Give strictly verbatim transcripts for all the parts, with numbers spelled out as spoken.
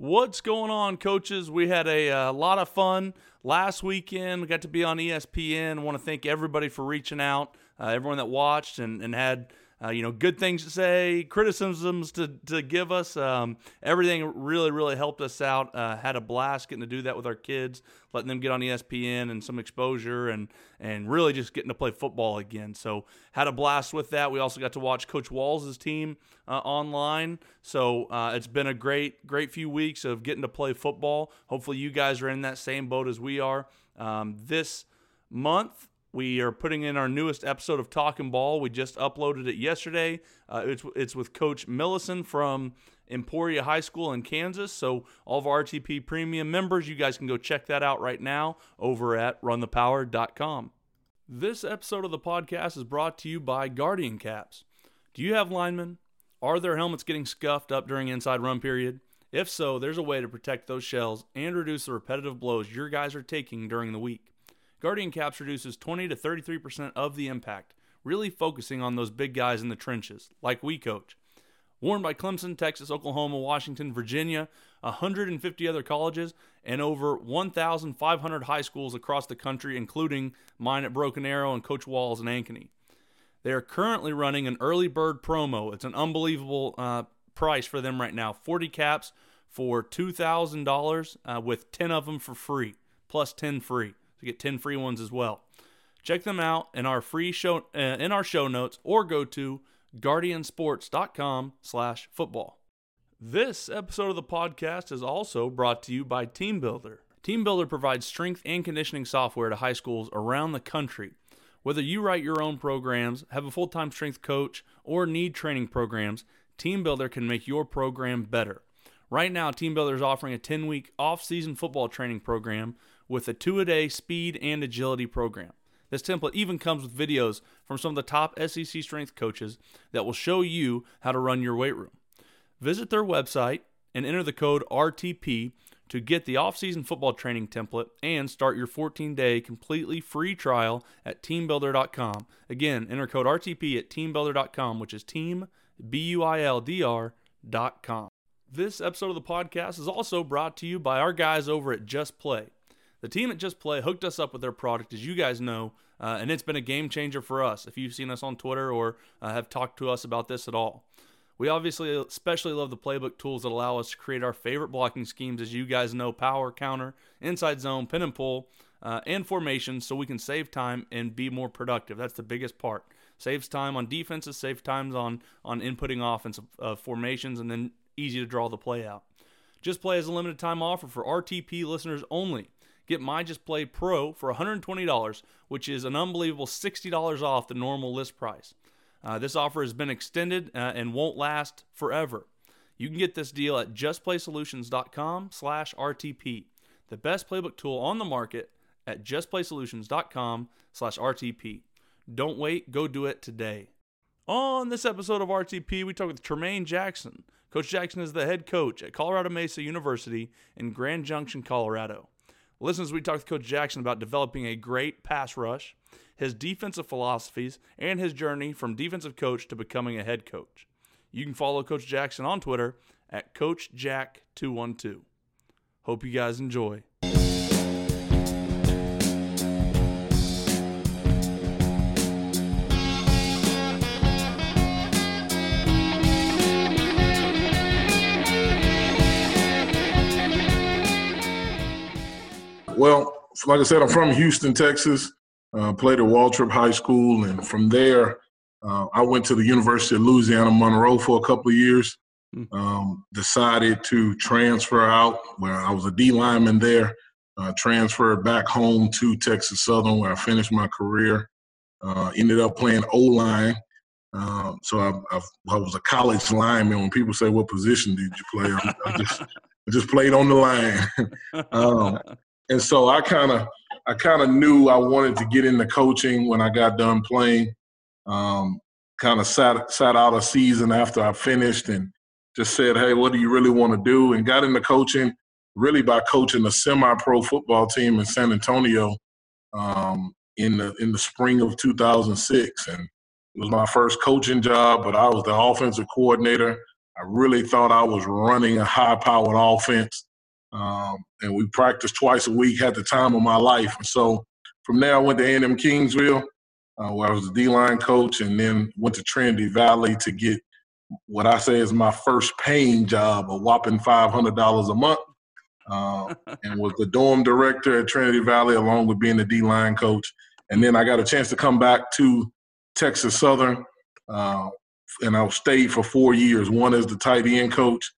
What's going on, coaches? We had a, a lot of fun last weekend. We got to be on E S P N. I want to thank everybody for reaching out, uh, everyone that watched and, and had uh, you know, good things to say, criticisms to, to give us. Um, everything really, really helped us out. Uh, had a blast getting to do that with our kids, letting them get on E S P N and some exposure and and really just getting to play football again. So had a blast with that. We also got to watch Coach Walls' team uh, online. So uh, it's been a great, great few weeks of getting to play football. Hopefully you guys are in that same boat as we are. Um, this month, we are putting in our newest episode of Talkin' Ball. We just uploaded it yesterday. Uh, it's, it's with Coach Millison from Emporia High School in Kansas. So all of our R T P Premium members, you guys can go check that out right now over at run the power dot com. This episode of the podcast is brought to you by Guardian Caps. Do you have linemen? Are their helmets getting scuffed up during inside run period? If so, there's a way to protect those shells and reduce the repetitive blows your guys are taking during the week. Guardian Caps reduces twenty to thirty-three percent of the impact, really focusing on those big guys in the trenches, like we coach. Worn by Clemson, Texas, Oklahoma, Washington, Virginia, one hundred fifty other colleges, and over fifteen hundred high schools across the country, including mine at Broken Arrow and Coach Walls and Ankeny. They are currently running an early bird promo. It's an unbelievable uh, price for them right now. forty caps for two thousand dollars uh, with ten of them for free, plus ten free. To get ten free ones as well. Check them out in our free show uh, in our show notes, or go to guardian sports dot com slash football. This episode of the podcast is also brought to you by TeamBuildr. TeamBuildr provides strength and conditioning software to high schools around the country. Whether you write your own programs, have a full-time strength coach, or need training programs, TeamBuildr can make your program better. Right now, TeamBuildr is offering a ten-week off-season football training program with a two-a-day speed and agility program. This template even comes with videos from some of the top S E C strength coaches that will show you how to run your weight room. Visit their website and enter the code R T P to get the off-season football training template and start your fourteen-day completely free trial at team buildr dot com. Again, enter code R T P at team buildr dot com, which is team, B U I L D R dot com. This episode of the podcast is also brought to you by our guys over at Just Play. The team at Just Play hooked us up with their product, as you guys know, uh, and it's been a game changer for us, if you've seen us on Twitter or uh, have talked to us about this at all. We obviously especially love the playbook tools that allow us to create our favorite blocking schemes, as you guys know, power, counter, inside zone, pin and pull, uh, and formations, so we can save time and be more productive. That's the biggest part. Saves time on defenses, saves time on, on inputting offensive uh, formations, and then easy to draw the play out. Just Play is a limited time offer for R T P listeners only. Get my Just Play Pro for one hundred twenty dollars, which is an unbelievable sixty dollars off the normal list price. Uh, this offer has been extended uh, and won't last forever. You can get this deal at just play solutions dot com slash R T P. The best playbook tool on the market at just play solutions dot com slash R T P. Don't wait, go do it today. On this episode of R T P, we talk with Tremaine Jackson. Coach Jackson is the head coach at Colorado Mesa University in Grand Junction, Colorado. Listen as we talk to Coach Jackson about developing a great pass rush, his defensive philosophies, and his journey from defensive coach to becoming a head coach. You can follow Coach Jackson on Twitter at Coach Jack two twelve. Hope you guys enjoy. Well, like I said, I'm from Houston, Texas, uh, played at Waltrip High School, and from there, uh, I went to the University of Louisiana Monroe for a couple of years, um, decided to transfer out where I was a D lineman there, uh, transferred back home to Texas Southern where I finished my career, uh, ended up playing O-line. Um, so I, I, I was a college lineman. When people say, what position did you play? I, I, just, I just played on the line. um, And so I kind of, I kind of knew I wanted to get into coaching when I got done playing. Um, kind of sat sat out a season after I finished and just said, "Hey, what do you really want to do?" And got into coaching really by coaching a semi-pro football team in San Antonio um, in the in the spring of two thousand six. And it was my first coaching job, but I was the offensive coordinator. I really thought I was running a high-powered offense. Um, and we practiced twice a week, had the time of my life. And so from there, I went to A and M Kingsville, uh, where I was the D-line coach, and then went to Trinity Valley to get what I say is my first paying job, a whopping five hundred dollars a month, uh, and was the dorm director at Trinity Valley along with being the D-line coach. And then I got a chance to come back to Texas Southern, uh, and I stayed for four years, one as the tight end coach,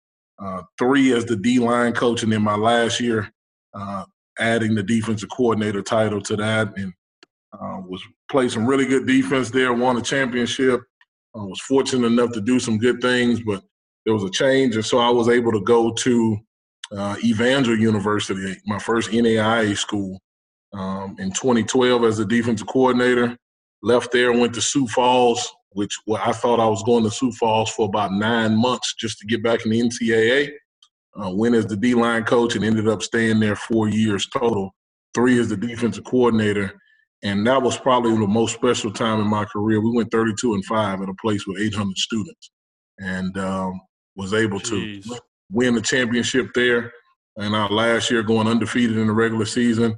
Uh, three as the D-line coach, and then my last year, uh, adding the defensive coordinator title to that, and uh, was played some really good defense there, won a championship. I was fortunate enough to do some good things, but there was a change, and so I was able to go to uh, Evangel University, my first N A I A school, um, in twenty twelve as a defensive coordinator. Left there, went to Sioux Falls, which well, I thought I was going to Sioux Falls for about nine months just to get back in the N C A A. Uh, went as the D-line coach and ended up staying there four years total, three as the defensive coordinator. And that was probably the most special time in my career. We went thirty-two and five at a place with eight hundred students, and um, was able Jeez. to win the championship there. And our last year going undefeated in the regular season.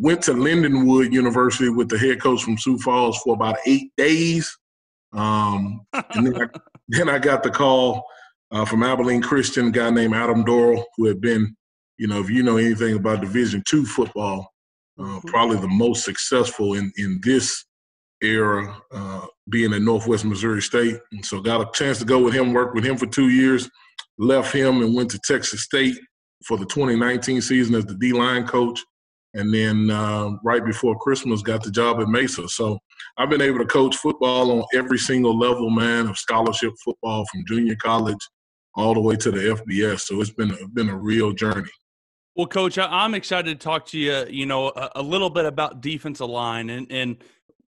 Went to Lindenwood University with the head coach from Sioux Falls for about eight days. Um, and then I, then I got the call uh, from Abilene Christian, a guy named Adam Dorrell, who had been, you know, if you know anything about Division two football, uh, probably the most successful in, in this era, uh, being at Northwest Missouri State. And so got a chance to go with him, worked with him for two years, left him and went to Texas State for the twenty nineteen season as the D-line coach. And then uh, right before Christmas, got the job at Mesa. So I've been able to coach football on every single level, man, of scholarship football from junior college all the way to the F B S. So it's been, been a real journey. Well, Coach, I'm excited to talk to you, you know, a, a little bit about defensive line. And, and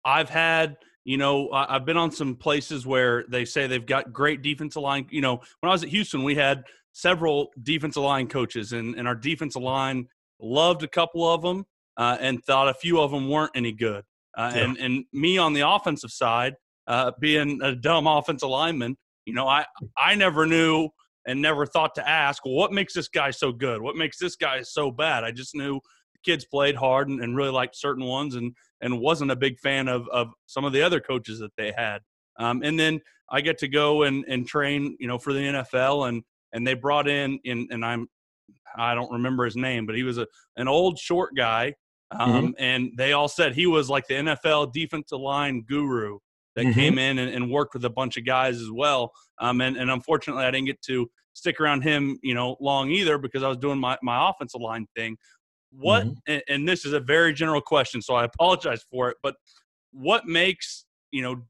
I've had, you know, I've been on some places where they say they've got great defensive line. You know, when I was at Houston, we had several defensive line coaches, and, and our defensive line – loved a couple of them uh, and thought a few of them weren't any good. Uh, yeah. and, and me on the offensive side, uh, being a dumb offensive lineman, you know, I, I never knew and never thought to ask, well, what makes this guy so good? What makes this guy so bad? I just knew the kids played hard and, and really liked certain ones, and, and wasn't a big fan of, of some of the other coaches that they had. Um, and then I get to go and, and train, you know, for the N F L, and, and they brought in, in and I'm, I don't remember his name, but he was a, an old short guy. Um, mm-hmm. And they all said he was like the N F L defensive line guru that mm-hmm. came in and, and worked with a bunch of guys as well. Um, and, and unfortunately I didn't get to stick around him, you know, long either, because I was doing my, my offensive line thing. What, mm-hmm. and, and this is a very general question, so I apologize for it, but what makes, you know,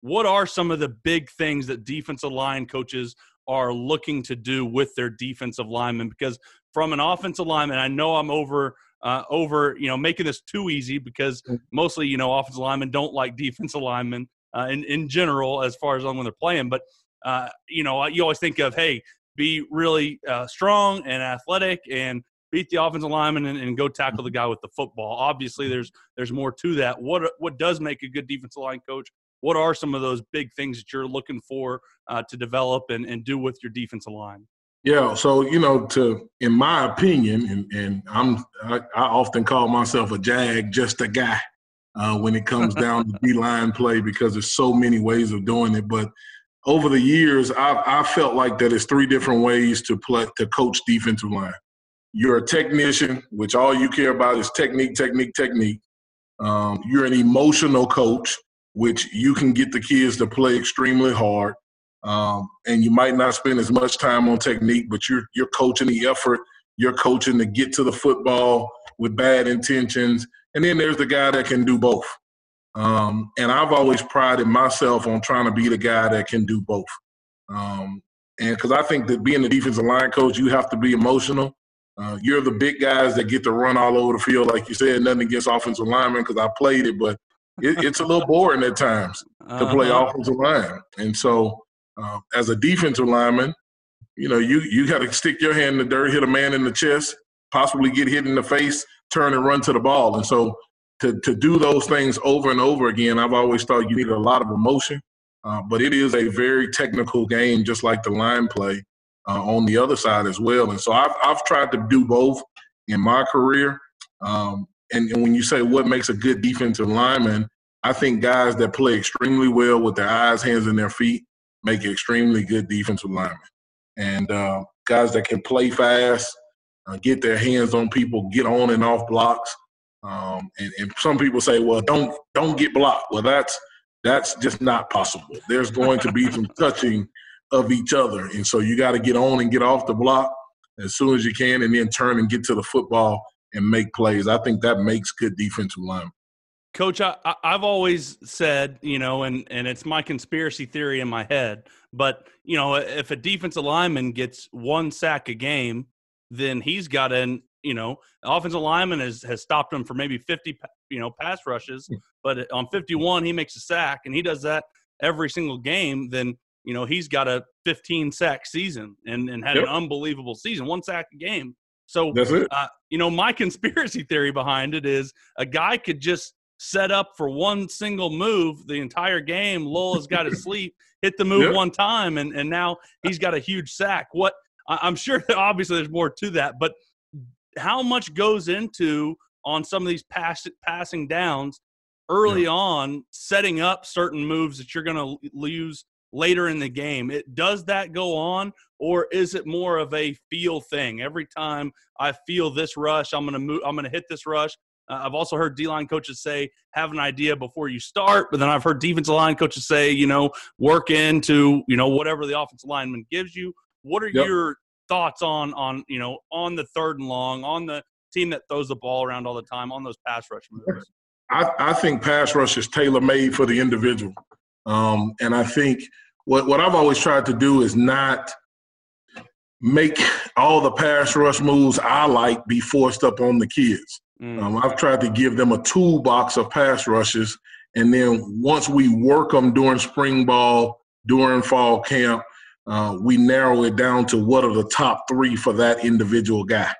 what are some of the big things that defensive line coaches are looking to do with their defensive linemen? Because from an offensive lineman, I know I'm over, uh, over, you know, making this too easy, because mostly, you know, offensive linemen don't like defensive linemen uh, in, in general, as far as when they're playing. But, uh, you know, you always think of, hey, be really uh, strong and athletic and beat the offensive lineman and, and go tackle the guy with the football. Obviously there's, there's more to that. What, what does make a good defensive line coach? What are some of those big things that you're looking for uh, to develop and, and do with your defensive line? Yeah, so, you know, to in my opinion, and, and I'm, I, I often call myself a jag, just a guy, uh, when it comes down to D-line play, because there's so many ways of doing it. But over the years, I've, I felt like that it's three different ways to play, to coach defensive line. You're a technician, which all you care about is technique, technique, technique. Um, you're an emotional coach, which you can get the kids to play extremely hard. Um, and you might not spend as much time on technique, but you're, you're coaching the effort. You're coaching to get to the football with bad intentions. And then there's the guy that can do both. Um, and I've always prided myself on trying to be the guy that can do both. Um, and because I think that being a defensive line coach, you have to be emotional. Uh, you're the big guys that get to run all over the field. Like you said, nothing against offensive linemen, because I played it, but it, it's a little boring at times to play uh-huh. offensive line. And so uh, as a defensive lineman, you know, you, you got to stick your hand in the dirt, hit a man in the chest, possibly get hit in the face, turn and run to the ball. And so to, to do those things over and over again, I've always thought you need a lot of emotion, Uh, but it is a very technical game, just like the line play uh, on the other side as well. And so I've, I've tried to do both in my career. Um, and, and when you say what makes a good defensive lineman, I think guys that play extremely well with their eyes, hands, and their feet make extremely good defensive linemen. And uh, guys that can play fast, uh, get their hands on people, get on and off blocks. Um, and, and some people say, well, don't don't get blocked. Well, that's that's just not possible. There's going to be some touching of each other. And so you got to get on and get off the block as soon as you can and then turn and get to the football and make plays. I think that makes good defensive linemen. Coach, I, I've always said, you know, and, and it's my conspiracy theory in my head, but, you know, if a defensive lineman gets one sack a game, then he's got an, you know, offensive lineman has, has stopped him for maybe fifty, you know, pass rushes, but on fifty-one, he makes a sack, and he does that every single game, then, you know, he's got a fifteen-sack season and, and had yep. an unbelievable season, one sack a game. So, That's it. Uh, you know, my conspiracy theory behind it is a guy could just set up for one single move the entire game. Lola's got to sleep, hit the move yep. one time, and, and now he's got a huge sack. What I'm sure that obviously there's more to that, but how much goes into on some of these pass, passing downs early yeah. on setting up certain moves that you're going to lose later in the game? It, does that go on, or is it more of a feel thing? Every time I feel this rush, I'm going to move, I'm going to hit this rush. Uh, I've also heard D-line coaches say, have an idea before you start. But then I've heard defensive line coaches say, you know, work into, you know, whatever the offensive lineman gives you. What are yep. your thoughts on, on, you know, on the third and long, on the team that throws the ball around all the time, on those pass rush moves? I, I think pass rush is tailor-made for the individual. Um, and I think what, what I've always tried to do is not make all the pass rush moves I like be forced up on the kids. Mm. Um, I've tried to give them a toolbox of pass rushes, and then once we work them during spring ball, during fall camp, uh, we narrow it down to what are the top three for that individual guy.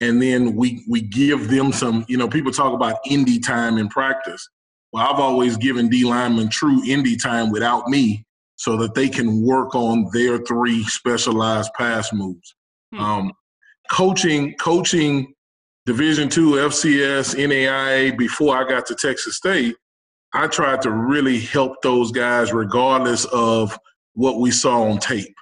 And then we, we give them some, you know, people talk about indie time in practice. Well, I've always given D linemen true indie time without me so that they can work on their three specialized pass moves. Mm. Um, coaching, coaching – Division two, F C S, N A I A, before I got to Texas State, I tried to really help those guys regardless of what we saw on tape,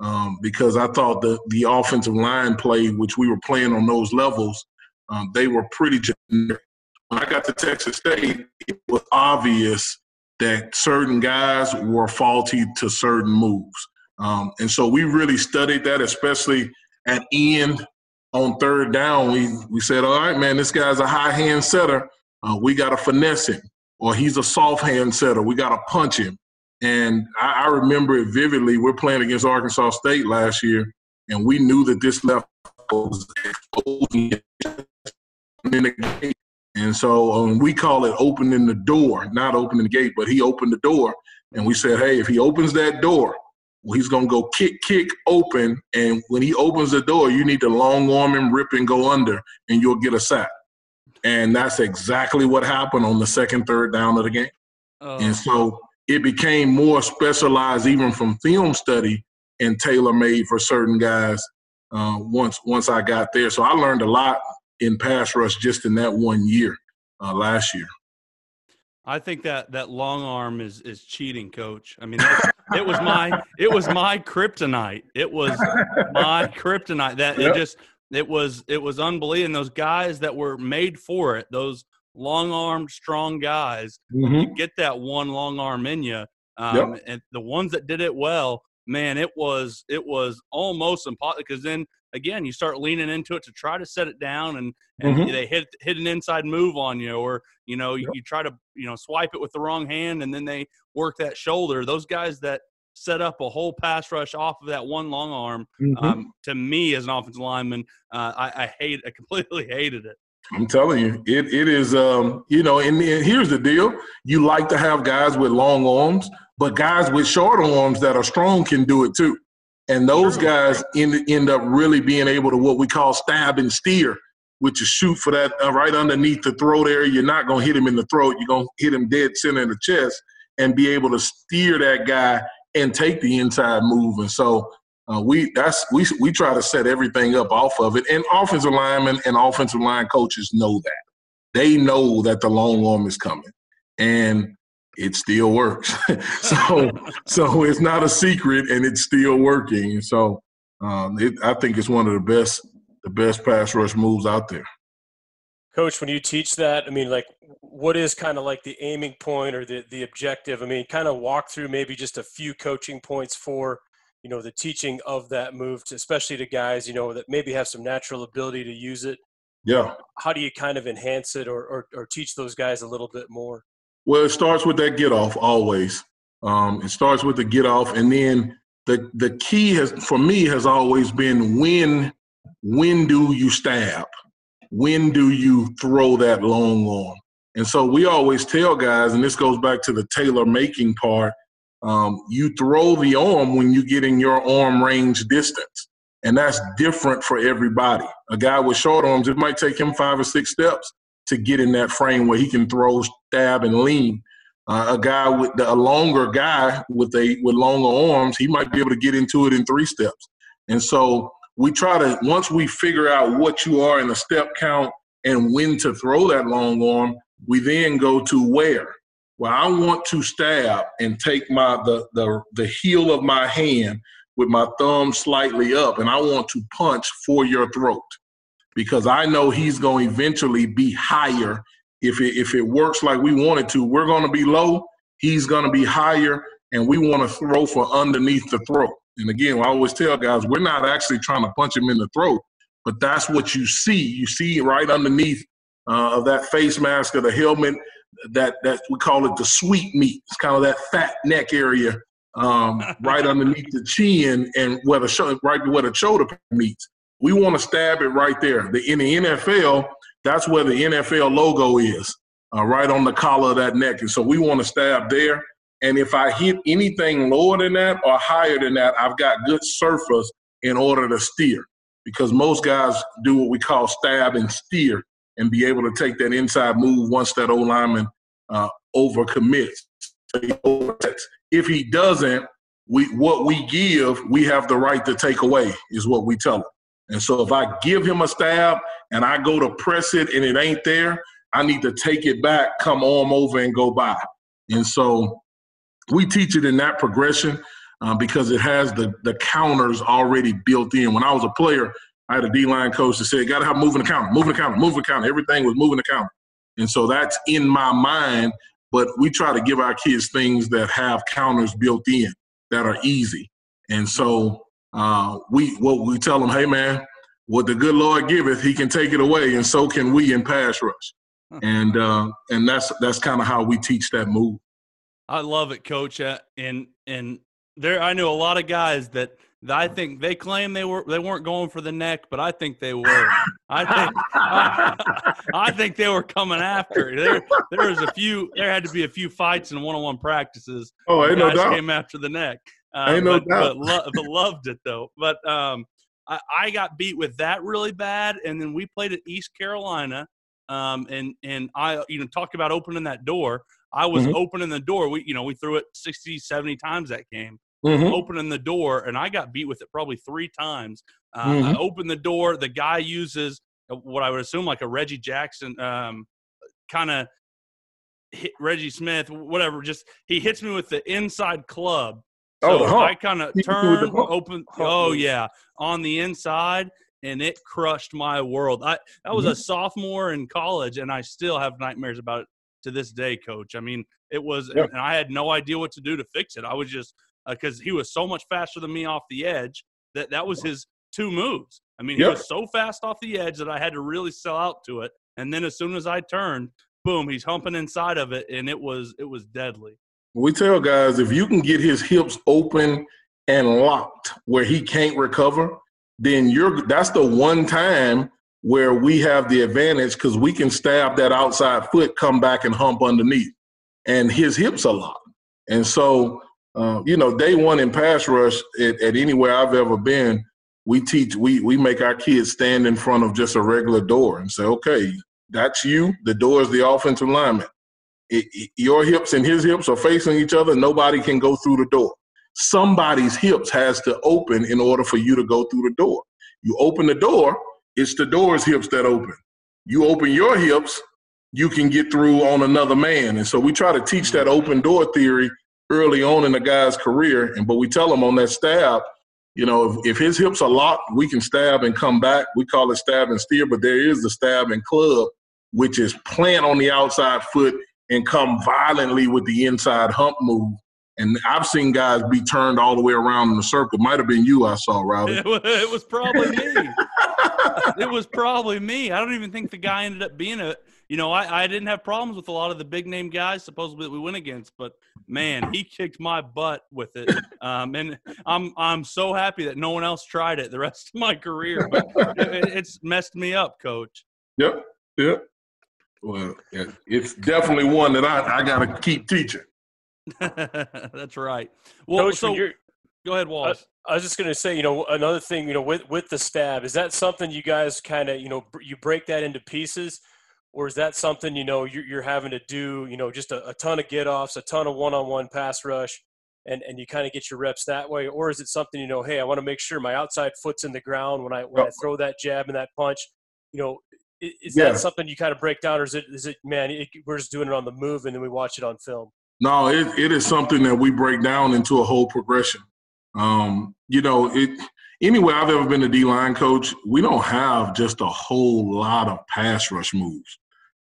um, because I thought the, the offensive line play, which we were playing on those levels, um, they were pretty generic. When I got to Texas State, it was obvious that certain guys were faulty to certain moves. Um, and so we really studied that, especially at end. On third down, we, we said, all right, man, this guy's a high-hand setter. Uh, we got to finesse him. Or he's a soft-hand setter. We got to punch him. And I, I remember it vividly. We're playing against Arkansas State last year, and we knew that this left was exposing in the gate. And so um, we call it opening the door, not opening the gate, but he opened the door. And we said, hey, if he opens that door, well, he's going to go kick, kick, open, and when he opens the door, you need to long arm him, rip, and go under, and you'll get a sack. And that's exactly what happened on the second, third down of the game. Oh. And so it became more specialized even from film study and tailor-made for certain guys uh, once once I got there. So I learned a lot in pass rush just in that one year uh, last year. I think that that long arm is is cheating, Coach. I mean, it, it was my it was my kryptonite. It was my kryptonite. That yep. it just it was it was unbelievable. And those guys that were made for it, those long armed, strong guys, mm-hmm. you get that one long arm in you. Um, yep. And the ones that did it well, man, it was it was almost impossible because then again you start leaning into it to try to set it down and, and mm-hmm. they hit hit an inside move on you, or you know yep. you, you try to you know swipe it with the wrong hand and then they work that shoulder. Those guys that set up a whole pass rush off of that one long arm, mm-hmm. um, to me as an offensive lineman, uh, I, I hate I completely hated it. I'm telling you, it it is um, you know, and, and here's the deal: you like to have guys with long arms, but guys with short arms that are strong can do it too. And those True. guys end, end up really being able to what we call stab and steer, which is shoot for that uh, right underneath the throat area. You're not going to hit him in the throat. You're going to hit him dead center in the chest. and be able to steer that guy and take the inside move. And so uh, we that's we we try to set everything up off of it. And offensive linemen and offensive line coaches know that. They know that the long arm is coming, and it still works. so so it's not a secret, and it's still working. So um, it, I think it's one of the best the best pass rush moves out there. Coach, when you teach that, I mean, like, what is kind of like the aiming point or the, the objective? I mean, kind of walk through maybe just a few coaching points for, you know, the teaching of that move, to, especially to guys, you know, that maybe have some natural ability to use it. Yeah. How do you kind of enhance it or, or, or teach those guys a little bit more? Well, it starts with that get off always. Um, it starts with the get off. And then the, the key has, for me, has always been when, when do you stab? When do you throw that long arm? And so we always tell guys, and this goes back to the tailor-making part, um, you throw the arm when you get in your arm range distance. And that's different for everybody. A guy with short arms, it might take him five or six steps to get in that frame where he can throw, stab, and lean. Uh, a guy with the, a longer guy with a with longer arms, he might be able to get into it in three steps. And so we try to, once we figure out what you are in a step count and when to throw that long arm, we then go to where. Well, I want to stab and take my the, the, the heel of my hand with my thumb slightly up, and I want to punch for your throat because I know he's going to eventually be higher. If it, if it works like we want it to, we're going to be low, he's going to be higher, and we want to throw for underneath the throat. And again, I always tell guys, we're not actually trying to punch him in the throat, but that's what you see. You see right underneath uh, of that face mask or the helmet, that, that we call it the sweet meat. It's kind of that fat neck area um, right underneath the chin and where the sh- right where the shoulder meets. We want to stab it right there. The, in the N F L, that's where the N F L logo is, uh, right on the collar of that neck. And so we want to stab there. And if I hit anything lower than that or higher than that, I've got good surface in order to steer, because most guys do what we call stab and steer and be able to take that inside move once that old lineman uh, overcommits. If he doesn't, we what we give, we have the right to take away is what we tell him. And so if I give him a stab and I go to press it and it ain't there, I need to take it back, come arm over and go by. And so we teach it in that progression uh, because it has the, the counters already built in. When I was a player, I had a D-line coach that said, got to have moving the counter, moving the counter, moving the counter. Everything was moving the counter. And so that's in my mind, but we try to give our kids things that have counters built in that are easy. And so uh, we what we tell them, hey, man, what the good Lord giveth, he can take it away, and so can we in pass rush. Huh. And uh, and that's that's kind of how we teach that move. I love it, Coach. Uh, and and there, I knew a lot of guys that I think they claim they were they weren't going for the neck, but I think they were. I think I, I think they were coming after it. There, there was a few. There had to be a few fights in one-on-one practices. Oh, ain't no doubt. Guys came after the neck. Uh, ain't no but, doubt. But, lo- but loved it though. But um, I, I got beat with that really bad, and then we played at East Carolina. Um, and and I, you know, talk about opening that door. I was mm-hmm. opening the door. We, you know, we threw it sixty, seventy times that game, mm-hmm. opening the door, and I got beat with it probably three times. Uh, mm-hmm. I opened the door. The guy uses what I would assume like a Reggie Jackson um, kind of hit Reggie Smith, whatever. Just he hits me with the inside club. So oh, I kind of turn, open. Oh, yeah, on the inside, and it crushed my world. I that was mm-hmm. a sophomore in college, and I still have nightmares about it to this day, Coach. I mean, it was yeah. – and I had no idea what to do to fix it. I was just uh, – because he was so much faster than me off the edge that that was his two moves. I mean, yeah. he was so fast off the edge that I had to really sell out to it. And then as soon as I turned, boom, he's humping inside of it, and it was it was deadly. We tell guys, if you can get his hips open and locked where he can't recover, then you're – that's the one time – where we have the advantage because we can stab that outside foot, come back and hump underneath. And his hips are locked. And so, uh, you know, day one in pass rush at, at anywhere I've ever been, we teach, we we make our kids stand in front of just a regular door and say, okay, that's you. The door is the offensive lineman. it, your hips and his hips are facing each other. Nobody can go through the door. Somebody's hips has to open in order for you to go through the door. You open the door, it's the door's hips that open. You open your hips, you can get through on another man. And so we try to teach that open door theory early on in a guy's career. And but we tell him on that stab, you know, if, if his hips are locked, we can stab and come back. We call it stab and steer, but there is the stab and club, which is plant on the outside foot and come violently with the inside hump move. And I've seen guys be turned all the way around in the circle. Might have been you I saw, Riley. It was probably me. It was probably me. I don't even think the guy ended up being a – you know, I, I didn't have problems with a lot of the big-name guys supposedly that we went against. But, man, he kicked my butt with it. Um, and I'm I'm so happy that no one else tried it the rest of my career. But it, it's messed me up, Coach. Yep, yep. Well, it's definitely one that I, I got to keep teaching. That's right. Well, Coach, so go ahead, Walls. I, I was just going to say, you know, another thing, you know, with, with the stab, is that something you guys kind of, you know, you break that into pieces, or is that something, you know, you're, you're having to do, you know, just a, a ton of get-offs, a ton of one-on-one pass rush, and, and you kind of get your reps that way? Or is it something, you know, hey, I want to make sure my outside foot's in the ground when I when oh. I throw that jab and that punch, you know, is, is yeah. that something you kind of break down, or is it, is it man, it, we're just doing it on the move and then we watch it on film? No, it, it is something that we break down into a whole progression. Um, you know, it anywhere I've ever been a D-line coach, we don't have just a whole lot of pass rush moves.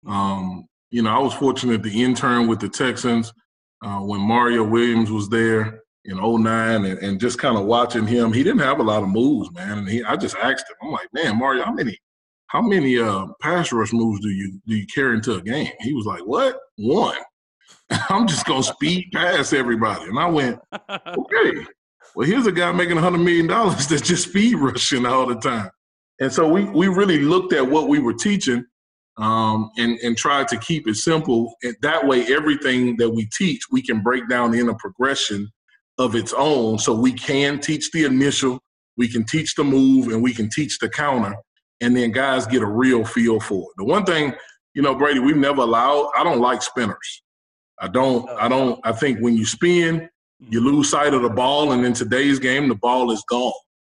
Um, you know, I was fortunate to intern with the Texans uh, when Mario Williams was there in oh nine, and, and just kind of watching him. He didn't have a lot of moves, man. And he, I just asked him, I'm like, man, Mario, how many how many uh, pass rush moves do you do you carry into a game? He was like, what? One. I'm just going to speed past everybody. And I went, okay, well, here's a guy making one hundred million dollars that's just speed rushing all the time. And so we, we really looked at what we were teaching um, and, and tried to keep it simple. And that way, everything that we teach, we can break down in a progression of its own. So we can teach the initial, we can teach the move, and we can teach the counter. And then guys get a real feel for it. The one thing, you know, Brady, we've never allowed, I don't like spinners. I don't, I don't, I think when you spin, you lose sight of the ball, and in today's game, the ball is gone.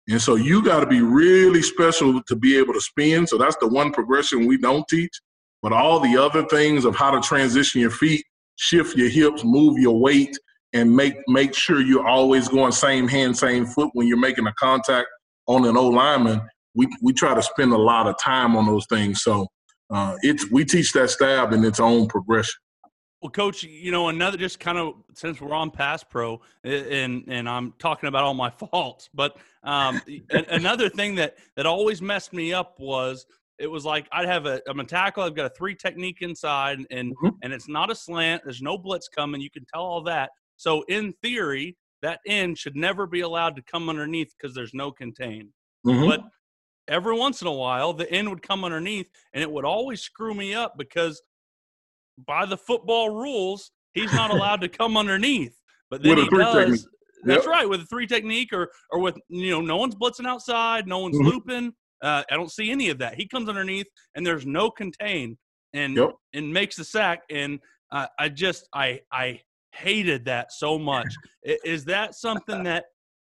And so you got to be really special to be able to spin. So that's the one progression we don't teach. But all the other things of how to transition your feet, shift your hips, move your weight, and make, make sure you're always going same hand, same foot when you're making a contact on an old lineman, we, we try to spend a lot of time on those things. So uh, it's, we teach that stab in its own progression. Well, Coach, you know, another just kind of since we're on Pass Pro, and and I'm talking about all my faults, but um, another thing that, that always messed me up was it was like I'd have a I'm a tackle, I've got a three technique inside, and mm-hmm. and it's not a slant, there's no blitz coming, you can tell all that. So in theory, that end should never be allowed to come underneath because there's no contain. Mm-hmm. But every once in a while, the end would come underneath, and it would always screw me up because by the football rules, he's not allowed to come underneath. But then he does. Yep. That's right, with a three technique or or with, you know, no one's blitzing outside, no one's mm-hmm. looping. Uh, I don't see any of that. He comes underneath, and there's no contain, and yep. and makes the sack. And uh, I just I I hated that so much. Is that something that,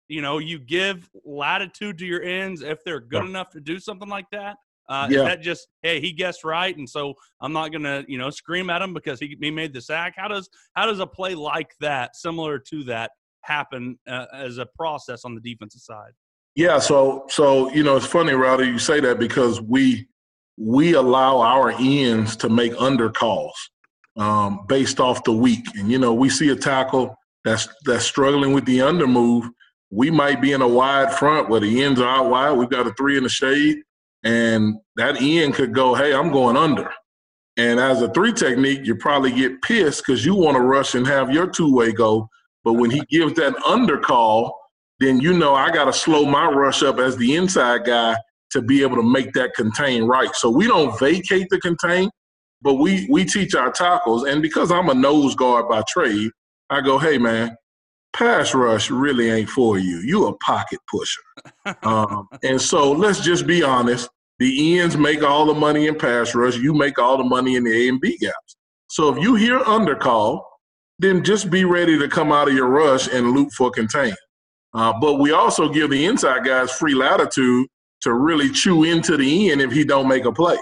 you know, you give latitude to your ends if they're good yep. enough to do something like that? Uh, yeah. Is that just, hey, he guessed right, and so I'm not going to, you know, scream at him because he, he made the sack? How does how does a play like that, similar to that, happen uh, as a process on the defensive side? Yeah, so, so you know, it's funny, Rowdy, you say that because we we allow our ends to make under calls um, based off the week. And, you know, we see a tackle that's that's struggling with the under move. We might be in a wide front where the ends are out wide. We've got a three in the shade. And that end could go, hey, I'm going under. And as a three technique, you probably get pissed because you want to rush and have your two-way go. But when he gives that under call, then you know I got to slow my rush up as the inside guy to be able to make that contain right. So we don't vacate the contain, but we, we teach our tackles. And because I'm a nose guard by trade, I go, hey, man, pass rush really ain't for you. You a pocket pusher. Um, and so let's just be honest. The ends make all the money in pass rush. You make all the money in the A and B gaps. So if you hear undercall, then just be ready to come out of your rush and loop for contain. Uh, but we also give the inside guys free latitude to really chew into the end if he don't make a play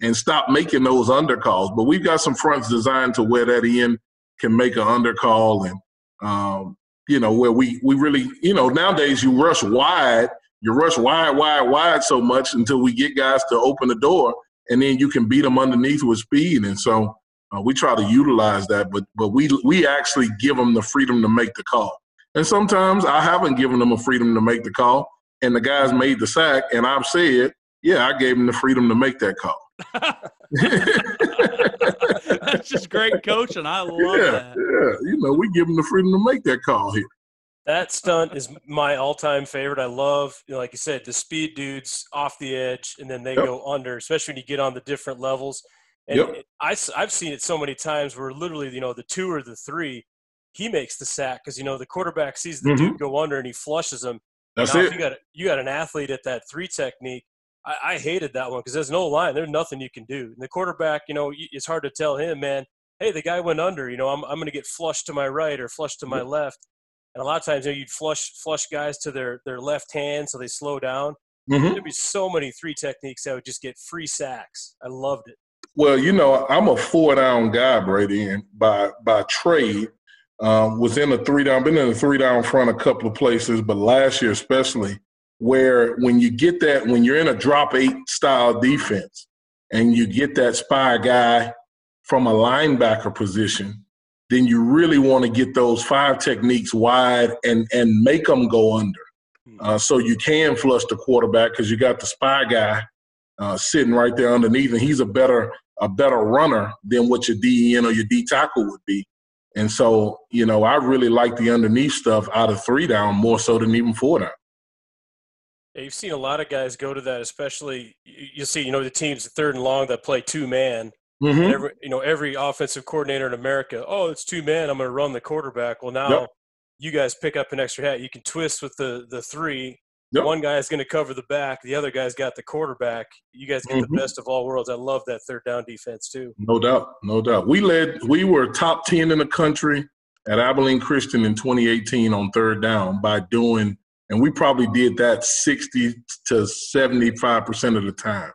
and stop making those undercalls. But we've got some fronts designed to where that end can make an undercall and, um, you know, where we, we really, you know, nowadays you rush wide, you rush wide, wide, wide so much until we get guys to open the door, and then you can beat them underneath with speed. And so uh, we try to utilize that, but but we we actually give them the freedom to make the call. And sometimes I haven't given them a freedom to make the call, and the guys made the sack, and I've said, yeah, I gave them the freedom to make that call. That's just great coaching. I love yeah, that. Yeah, you know, we give them the freedom to make that call here. That stunt is my all-time favorite. I love, you know, like you said, the speed dudes off the edge, and then they yep. go under, especially when you get on the different levels. And yep. it, I, I've seen it so many times where literally, you know, the two or the three, he makes the sack because, you know, the quarterback sees the mm-hmm. dude go under and he flushes him. That's now, it. You got, you got an athlete at that three technique. I, I hated that one because there's no line. There's nothing you can do. And the quarterback, you know, it's hard to tell him, man, hey, the guy went under. You know, I'm, I'm going to get flushed to my right or flushed to my yep. left. And a lot of times, you know, you'd flush flush guys to their, their left hand so they slow down. Mm-hmm. There'd be so many three techniques that would just get free sacks. I loved it. Well, you know, I'm a four-down guy, Brady, and by, by trade, um, was in a three-down, been in a three-down front a couple of places, but last year especially, where when you get that, when you're in a drop-eight style defense and you get that spy guy from a linebacker position, then you really want to get those five techniques wide and, and make them go under. Uh, so you can flush the quarterback because you got the spy guy uh, sitting right there underneath, and he's a better a better runner than what your D N or your D tackle would be. And so, you know, I really like the underneath stuff out of three down more so than even four down. Yeah, you've seen a lot of guys go to that, especially you see, you know, the teams third and long that play two-man. Mm-hmm. Every, you know, every offensive coordinator in America, oh, it's two man, I'm going to run the quarterback. Well, now yep. you guys pick up an extra hat. You can twist with the, the three. Yep. One guy is going to cover the back. The other guy's got the quarterback. You guys get mm-hmm. the best of all worlds. I love that third down defense too. No doubt. No doubt. We led, we were top ten in the country at Abilene Christian in twenty eighteen on third down by doing, and we probably did that sixty to seventy-five percent of the time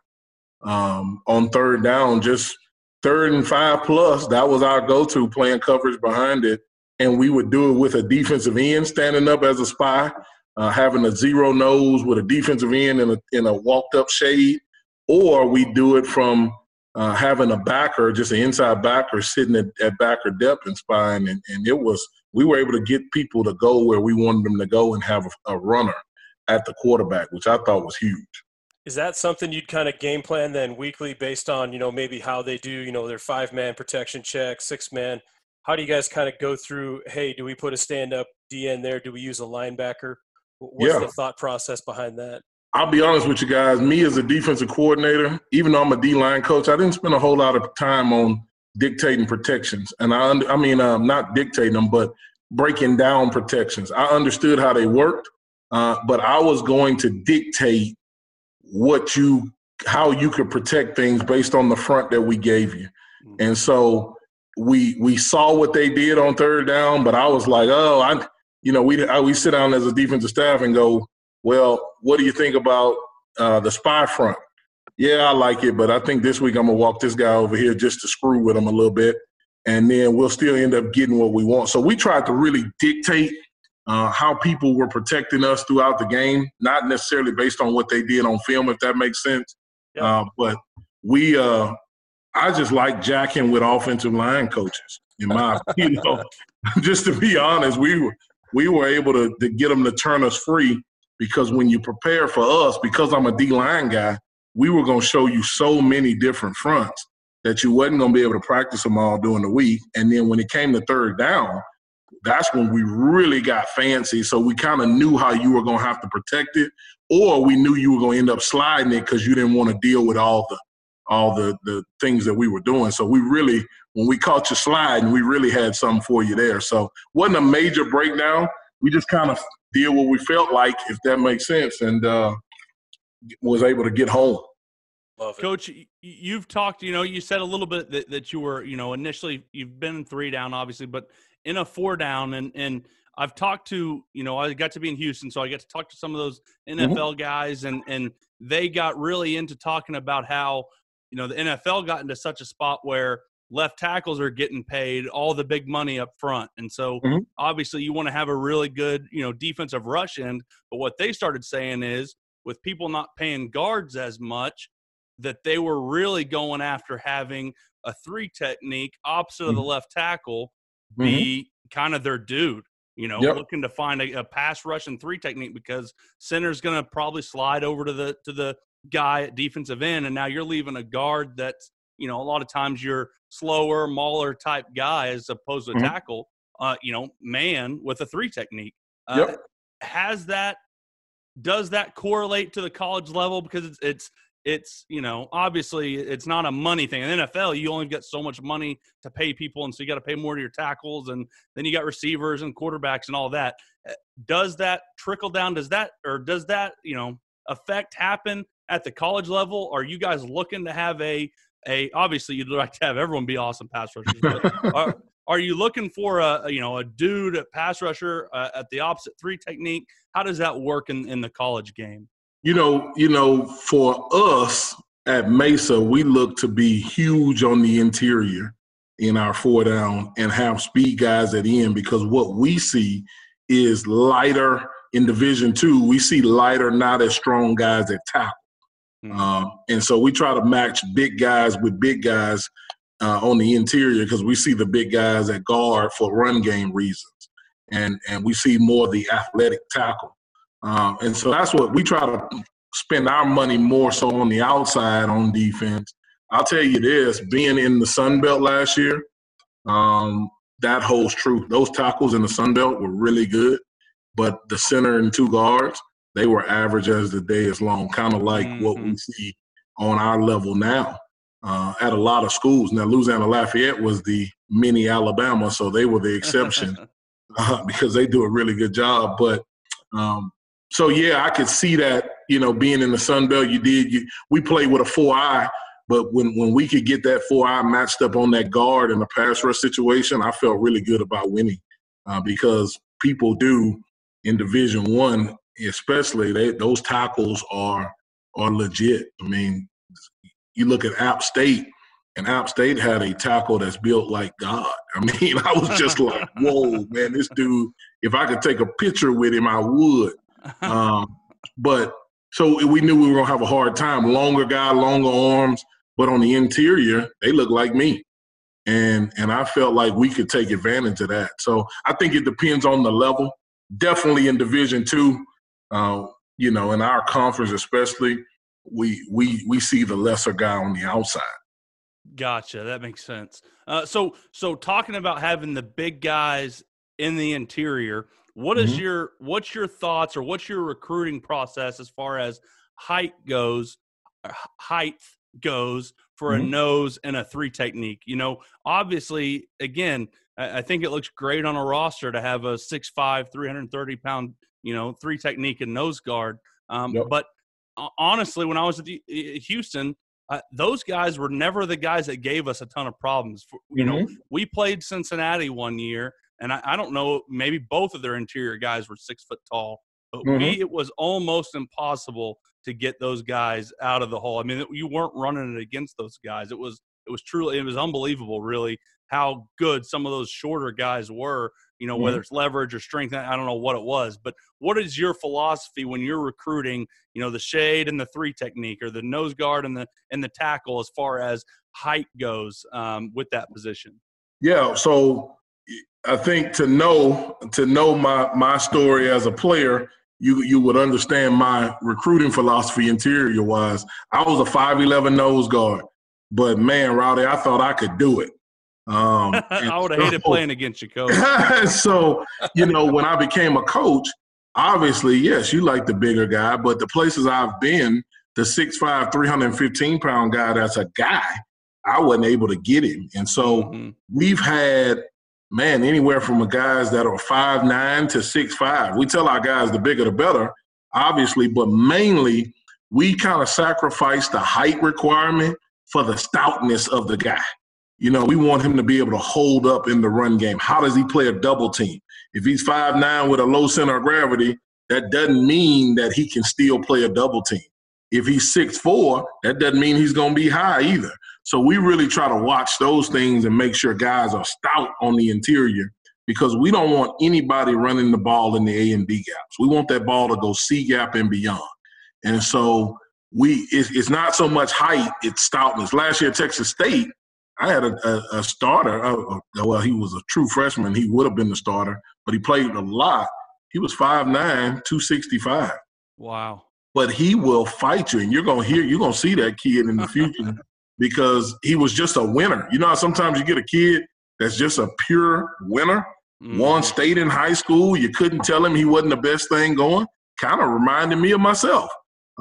um, on third down, just third and five plus, that was our go-to, playing coverage behind it. And we would do it with a defensive end standing up as a spy, uh, having a zero nose with a defensive end in a, in a walked-up shade, or we do it from uh, having a backer, just an inside backer sitting at, at backer depth and spying. And, and it was we were able to get people to go where we wanted them to go and have a, a runner at the quarterback, which I thought was huge. Is that something you'd kind of game plan then weekly based on, you know, maybe how they do, you know, their five-man protection check, six-man? How do you guys kind of go through, hey, do we put a stand-up D N there? Do we use a linebacker? What's yeah. the thought process behind that? I'll be honest with you guys. Me as a defensive coordinator, even though I'm a D-line coach, I didn't spend a whole lot of time on dictating protections. And I, I mean, um, not dictating them, but breaking down protections. I understood how they worked, uh, but I was going to dictate what you, how you could protect things based on the front that we gave you. And so we, we saw what they did on third down, but I was like, oh, I, you know, we, I, we sit down as a defensive staff and go, well, what do you think about uh, the spy front? Yeah, I like it, but I think this week I'm going to walk this guy over here just to screw with him a little bit. And then we'll still end up getting what we want. So we tried to really dictate Uh, how people were protecting us throughout the game, not necessarily based on what they did on film, if that makes sense. Yep. Uh, but we uh, – I just like jacking with offensive line coaches, in my – you know, just to be honest, we were, we were able to, to get them to turn us free because when you prepare for us, because I'm a D-line guy, we were going to show you so many different fronts that you wasn't going to be able to practice them all during the week. And then when it came to third down, that's when we really got fancy. So we kind of knew how you were going to have to protect it, or we knew you were going to end up sliding it because you didn't want to deal with all the all the, the things that we were doing. So we really, when we caught you sliding, we really had something for you there. So wasn't a major breakdown. We just kind of did what we felt like, if that makes sense, and uh, was able to get home. Love it. Coach, you've talked, you know, you said a little bit that, that you were, you know, initially you've been three down, obviously, but in a four down, and, and I've talked to, you know, I got to be in Houston, so I got to talk to some of those N F L mm-hmm. guys, and, and they got really into talking about how, you know, the N F L got into such a spot where left tackles are getting paid all the big money up front. And so mm-hmm. obviously you want to have a really good, you know, defensive rush end. But what they started saying is with people not paying guards as much, that they were really going after having a three technique opposite mm-hmm. of the left tackle be mm-hmm. kind of their dude, you know, yep. looking to find a, a pass rush and three technique, because center's going to probably slide over to the, to the guy at defensive end. And now you're leaving a guard that's, you know, a lot of times you're slower, mauler type guy as opposed to mm-hmm. a tackle, uh, you know, man with a three technique. Uh, yep. Has that, does that correlate to the college level? Because it's, it's, it's, you know, obviously it's not a money thing. In the N F L, you only get so much money to pay people, and so you got to pay more to your tackles, and then you got receivers and quarterbacks and all that. Does that trickle down? Does that, or does that, you know, effect happen at the college level? Are you guys looking to have a, A, obviously, you'd like to have everyone be awesome pass rushers. But are, are you looking for a you know a dude at pass rusher uh, at the opposite three technique? How does that work in, in the college game? You know, you know, for us at Mesa, we look to be huge on the interior in our four down and have speed guys at the end, because what we see is lighter in Division Two. We see lighter, not as strong guys at tackle. Mm-hmm. Um, and so we try to match big guys with big guys uh, on the interior, because we see the big guys at guard for run game reasons. And and we see more of the athletic tackle. Um, and so that's what we try to spend our money more so on the outside on defense. I'll tell you this, being in the Sun Belt last year, um, that holds true. Those tackles in the Sun Belt were really good, but the center and two guards, they were average as the day is long, kind of like mm-hmm. what we see on our level now uh, at a lot of schools. Now, Louisiana Lafayette was the mini Alabama, so they were the exception uh, because they do a really good job. But um, so, yeah, I could see that, you know, being in the Sun Belt, you did. You, we played with a four-eye, but when, when we could get that four-eye matched up on that guard in the pass rush situation, I felt really good about winning uh, because people do in Division One. Especially, they, those tackles are are legit. I mean, you look at App State, and App State had a tackle that's built like God. I mean, I was just like, whoa, man, this dude, if I could take a picture with him, I would. Um, but so we knew we were going to have a hard time. Longer guy, longer arms, but on the interior, they look like me. And, and I felt like we could take advantage of that. So I think it depends on the level. Definitely in Division Two. Uh, you know, in our conference especially, we we we see the lesser guy on the outside. Gotcha. That makes sense. Uh, so so talking about having the big guys in the interior, what mm-hmm. is your what's your thoughts or what's your recruiting process as far as height goes, height goes for mm-hmm. a nose and a three technique? You know, obviously, again, I, I think it looks great on a roster to have a six five, three hundred thirty pound. You know, three technique and nose guard. Um, yep. But uh, honestly, when I was at the, uh, Houston, uh, those guys were never the guys that gave us a ton of problems. For, you mm-hmm. know, we played Cincinnati one year, and I, I don't know, maybe both of their interior guys were six foot tall. But mm-hmm. we, it was almost impossible to get those guys out of the hole. I mean, it, you weren't running it against those guys. It was, it was truly, it was unbelievable, really, how good some of those shorter guys were. You know, whether it's leverage or strength, I don't know what it was. But what is your philosophy when you're recruiting, you know, the shade and the three technique or the nose guard and the and the tackle as far as height goes um, with that position? Yeah, so I think to know to know my, my story as a player, you you would understand my recruiting philosophy interior-wise. I was a five eleven nose guard, but, man, Rowdy, I thought I could do it. Um, I would have so, hated playing against you, Coach. So, you know, when I became a coach, obviously, yes, you like the bigger guy, but the places I've been, the six five, three hundred fifteen pound guy that's a guy, I wasn't able to get him. And so mm-hmm. we've had, man, anywhere from guys that are five nine to six five. We tell our guys the bigger the better, obviously, but mainly we kind of sacrificed the height requirement for the stoutness of the guy. You know, we want him to be able to hold up in the run game. How does he play a double team? If he's five nine with a low center of gravity, that doesn't mean that he can still play a double team. If he's six four, that doesn't mean he's going to be high either. So we really try to watch those things and make sure guys are stout on the interior, because we don't want anybody running the ball in the A and B gaps. We want that ball to go C gap and beyond. And so we it's, it's not so much height, it's stoutness. Last year at Texas State, I had a, a, a starter. Uh, well, he was a true freshman. He would have been the starter, but he played a lot. He was five nine, two sixty-five. Wow. But he will fight you, and you're going to hear, you're going to see that kid in the future because he was just a winner. You know how sometimes you get a kid that's just a pure winner, mm-hmm. won state in high school, you couldn't tell him he wasn't the best thing going? Kind of reminded me of myself,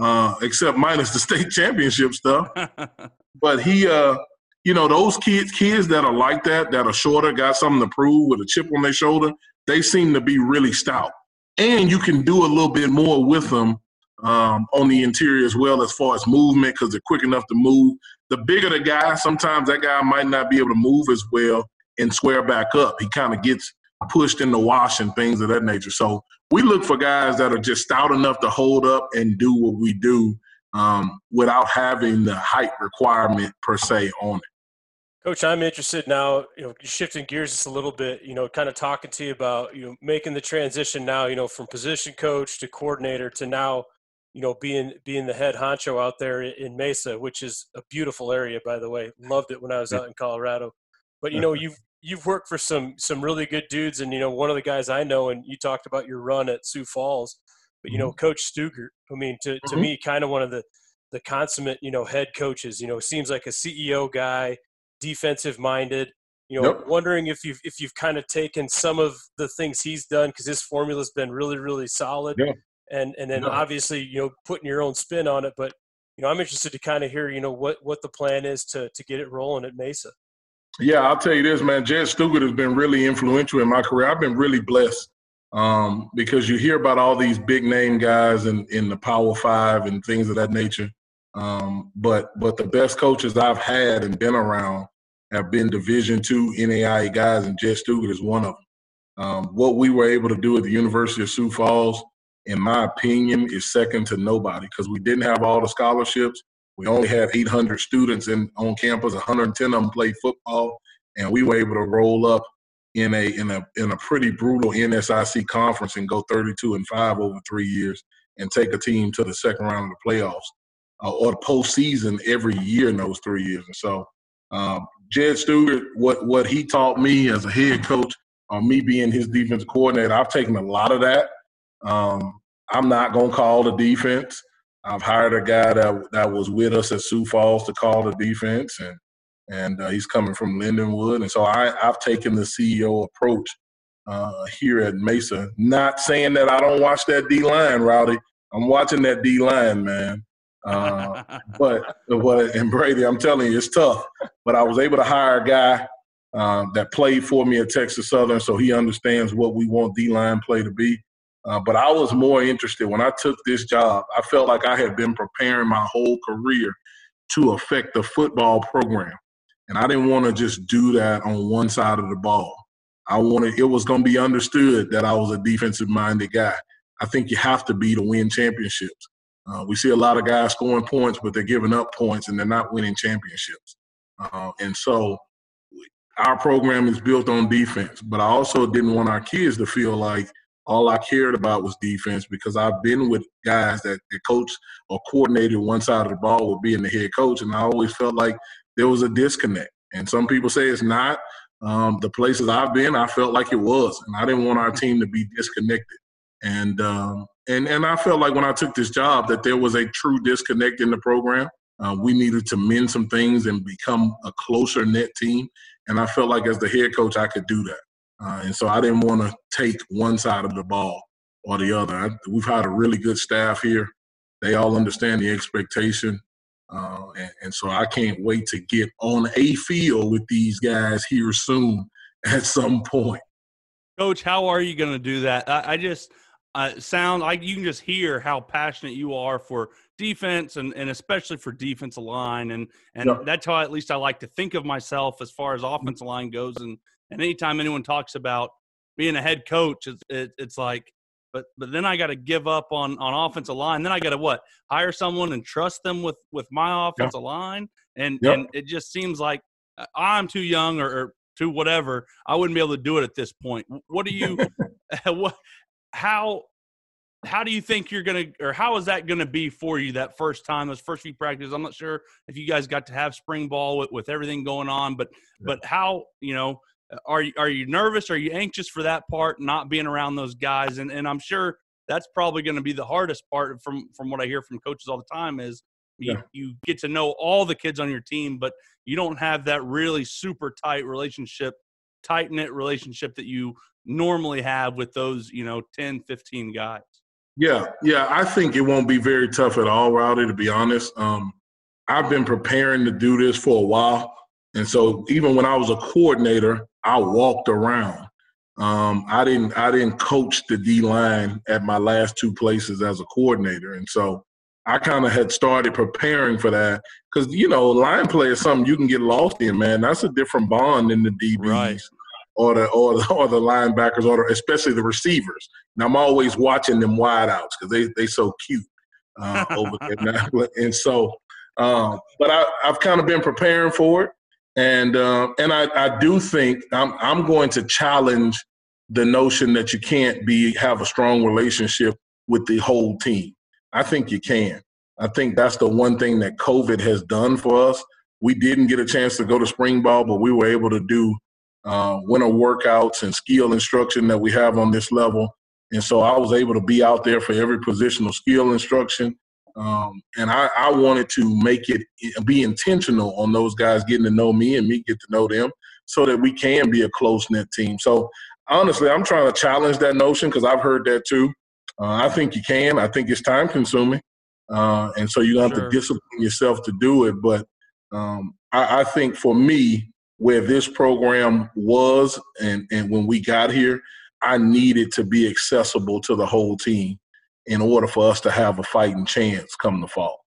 uh, except minus the state championship stuff. But he uh, – you know, those kids, kids that are like that, that are shorter, got something to prove with a chip on their shoulder, they seem to be really stout. And you can do a little bit more with them um, on the interior as well, as far as movement, because they're quick enough to move. The bigger the guy, sometimes that guy might not be able to move as well and square back up. He kind of gets pushed in the wash and things of that nature. So we look for guys that are just stout enough to hold up and do what we do um, without having the height requirement per se on it. Coach, I'm interested now, you know, shifting gears just a little bit, you know, kind of talking to you about, you know, making the transition now, you know, from position coach to coordinator to now, you know, being being the head honcho out there in Mesa, which is a beautiful area, by the way. Loved it when I was out in Colorado. But, you know, you've, you've worked for some some really good dudes. And, you know, one of the guys I know, and you talked about your run at Sioux Falls, but, you know, mm-hmm. Coach Stugert, I mean, to, to mm-hmm. me, kind of one of the, the consummate, you know, head coaches, you know, seems like a C E O guy. Defensive minded, you know, nope. wondering if you've, if you've kind of taken some of the things he's done, because his formula has been really, really solid. Yeah. And, and then no. obviously, you know, putting your own spin on it, but, you know, I'm interested to kind of hear, you know, what, what the plan is to, to get it rolling at Mesa. Yeah. I'll tell you this, man, Jed Stugert has been really influential in my career. I've been really blessed um, because you hear about all these big name guys in, in the Power Five and things of that nature. Um, but but the best coaches I've had and been around have been Division two N A I A guys, and Jed Stugert is one of them. Um, what we were able to do at the University of Sioux Falls, in my opinion, is second to nobody, because we didn't have all the scholarships. We only had eight hundred students in, on campus. one hundred ten of them played football, and we were able to roll up in a in a in a pretty brutal N S I C conference and go thirty-two and five over three years and take a team to the second round of the playoffs. Uh, or the postseason every year in those three years. And so um, Jed Stugert, what, what he taught me as a head coach on uh, me being his defense coordinator, I've taken a lot of that. Um, I'm not going to call the defense. I've hired a guy that that was with us at Sioux Falls to call the defense, and and uh, he's coming from Lindenwood. And so I, I've taken the C E O approach uh, here at Mesa, not saying that I don't watch that D-line, Rowdy. I'm watching that D-line, man. uh, but, but and Brady, I'm telling you, it's tough. But I was able to hire a guy uh, that played for me at Texas Southern, so he understands what we want D-line play to be. Uh, but I was more interested when I took this job. I felt like I had been preparing my whole career to affect the football program, and I didn't want to just do that on one side of the ball. I wanted it was going to be understood that I was a defensive-minded guy. I think you have to be to win championships. Uh, we see a lot of guys scoring points, but they're giving up points, and they're not winning championships. Uh, and so our program is built on defense, but I also didn't want our kids to feel like all I cared about was defense, because I've been with guys that the coach or coordinated one side of the ball with being the head coach, and I always felt like there was a disconnect. And some people say it's not. Um, the places I've been, I felt like it was, and I didn't want our team to be disconnected. And um, and and I felt like when I took this job that there was a true disconnect in the program. Uh, we needed to mend some things and become a closer knit team. And I felt like as the head coach, I could do that. Uh, and so I didn't want to take one side of the ball or the other. I, we've had a really good staff here. They all understand the expectation. Uh, and, and so I can't wait to get on a field with these guys here soon at some point. Coach, how are you going to do that? I, I just – uh, sound like you can just hear how passionate you are for defense, and, and especially for defensive line. And, and yeah. that's how, at least I like to think of myself as far as offensive line goes. And, and anytime anyone talks about being a head coach, it's, it, it's like, but, but then I got to give up on, on offensive line. Then I got to what? Hire someone and trust them with, with my offensive yeah. line. And, yeah. and it just seems like I'm too young or, or too whatever. I wouldn't be able to do it at this point. What do you, what, how, how do you think you're going to, or how is that going to be for you that first time, those first few practices? I'm not sure if you guys got to have spring ball with, with everything going on, but, yeah. but how, you know, Are you, are you nervous? Are you anxious for that part, not being around those guys? And, and I'm sure that's probably going to be the hardest part from, from what I hear from coaches all the time is you, yeah. you get to know all the kids on your team, but you don't have that really super tight relationship, tight-knit relationship that you normally have with those, you know, ten, fifteen guys. Yeah, yeah. I think it won't be very tough at all, Rowdy, to be honest. Um, I've been preparing to do this for a while. And so even when I was a coordinator, I walked around. Um, I didn't I didn't coach the D-line at my last two places as a coordinator. And so I kind of had started preparing for that because, you know, line play is something you can get lost in, man. That's a different bond than the D Bs right. or, the, or, the, or the linebackers, or the, especially the receivers. And I'm always watching them wideouts because they they so cute uh, over there. And so um, – but I, I've kind of been preparing for it. And uh, and I, I do think I'm I'm going to challenge the notion that you can't be have a strong relationship with the whole team. I think you can. I think that's the one thing that COVID has done for us. We didn't get a chance to go to spring ball, but we were able to do uh, winter workouts and skill instruction that we have on this level. And so I was able to be out there for every positional skill instruction. Um, and I, I wanted to make it be intentional on those guys getting to know me and me get to know them so that we can be a close-knit team. So, honestly, I'm trying to challenge that notion because I've heard that too. Uh, I think you can. I think it's time-consuming. Uh, and so you have sure. to discipline yourself to do it. But um, I, I think for me, where this program was and, and when we got here, I needed to be accessible to the whole team in order for us to have a fighting chance come the fall.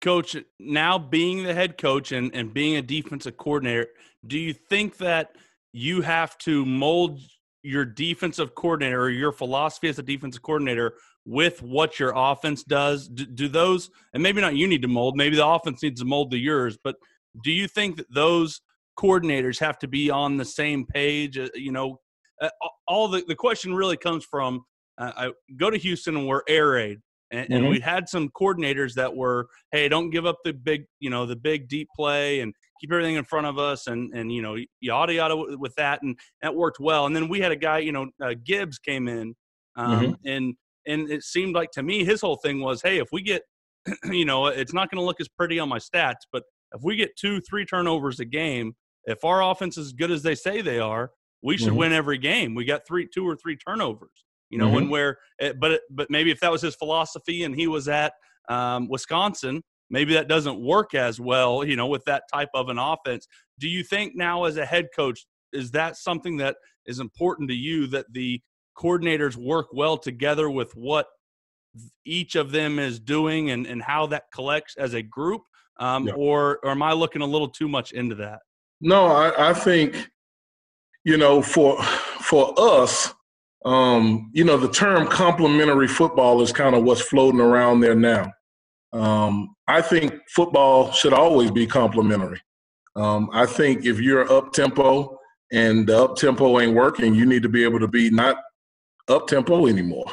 Coach, now being the head coach and, and being a defensive coordinator, do you think that you have to mold your defensive coordinator or your philosophy as a defensive coordinator with what your offense does? Do, do those, and maybe not you need to mold, maybe the offense needs to mold to yours, but do you think that those coordinators have to be on the same page? Uh, you know, uh, all the, the question really comes from, Uh, I go to Houston and we're air raid, and, mm-hmm. and we had some coordinators that were, hey, don't give up the big, you know, the big deep play and keep everything in front of us, and and you know, yada yada with that, and that worked well. And then we had a guy, you know, uh, Gibbs came in, um, mm-hmm. and and it seemed like to me his whole thing was, hey, if we get, you know, it's not going to look as pretty on my stats, but if we get two, three turnovers a game, if our offense is as good as they say they are, we should mm-hmm. win every game. We got three, two or three turnovers. You know, mm-hmm. and where, but but maybe if that was his philosophy and he was at um, Wisconsin, maybe that doesn't work as well, you know, with that type of an offense. Do you think now as a head coach, is that something that is important to you, that the coordinators work well together with what each of them is doing and, and how that collects as a group? Um, yeah. or, or am I looking a little too much into that? No, I, I think, you know, for for us, Um, you know, the term complementary football is kind of what's floating around there now. Um, I think football should always be complementary. Um, I think if you're up-tempo and the up-tempo ain't working, you need to be able to be not up-tempo anymore.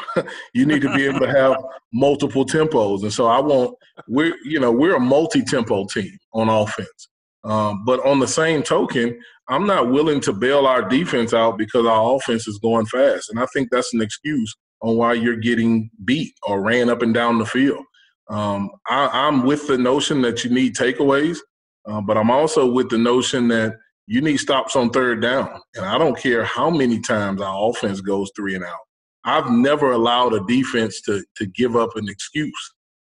You need to be able to have multiple tempos. And so I want – we're, you know, we're a multi-tempo team on offense. Um, but on the same token, I'm not willing to bail our defense out because our offense is going fast. And I think that's an excuse on why you're getting beat or ran up and down the field. Um, I, I'm with the notion that you need takeaways, uh, but I'm also with the notion that you need stops on third down. And I don't care how many times our offense goes three and out. I've never allowed a defense to, to give up an excuse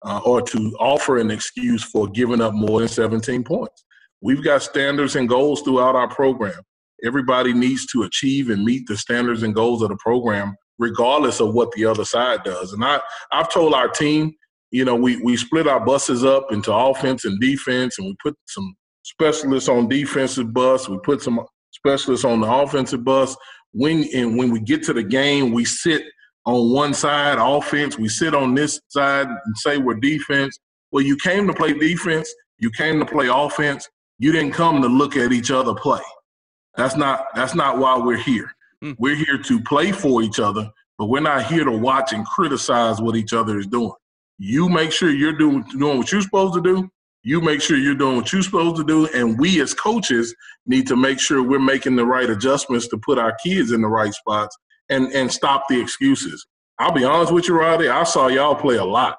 uh, or to offer an excuse for giving up more than seventeen points. We've got standards and goals throughout our program. Everybody needs to achieve and meet the standards and goals of the program regardless of what the other side does. And I, I've told our team, you know, we, we split our buses up into offense and defense, and we put some specialists on defensive bus. We put some specialists on the offensive bus. When and when we get to the game, we sit on one side, offense. We sit on this side and say we're defense. Well, you came to play defense. You came to play offense. You didn't come to look at each other play. That's not, that's not why we're here. Mm. We're here to play for each other, but we're not here to watch and criticize what each other is doing. You make sure you're doing, doing what you're supposed to do. You make sure you're doing what you're supposed to do. And we as coaches need to make sure we're making the right adjustments to put our kids in the right spots and, and stop the excuses. I'll be honest with you, Roddy, I saw y'all play a lot.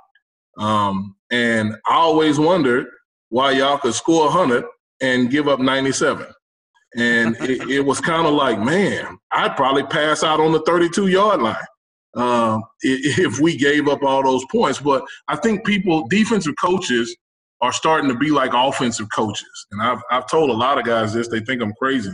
Um, and I always wondered why y'all could score one hundred and give up ninety-seven. And it, it was kind of like, man, I'd probably pass out on the thirty-two-yard line uh, if we gave up all those points. But I think people, defensive coaches, are starting to be like offensive coaches. And I've, I've told a lot of guys this. They think I'm crazy.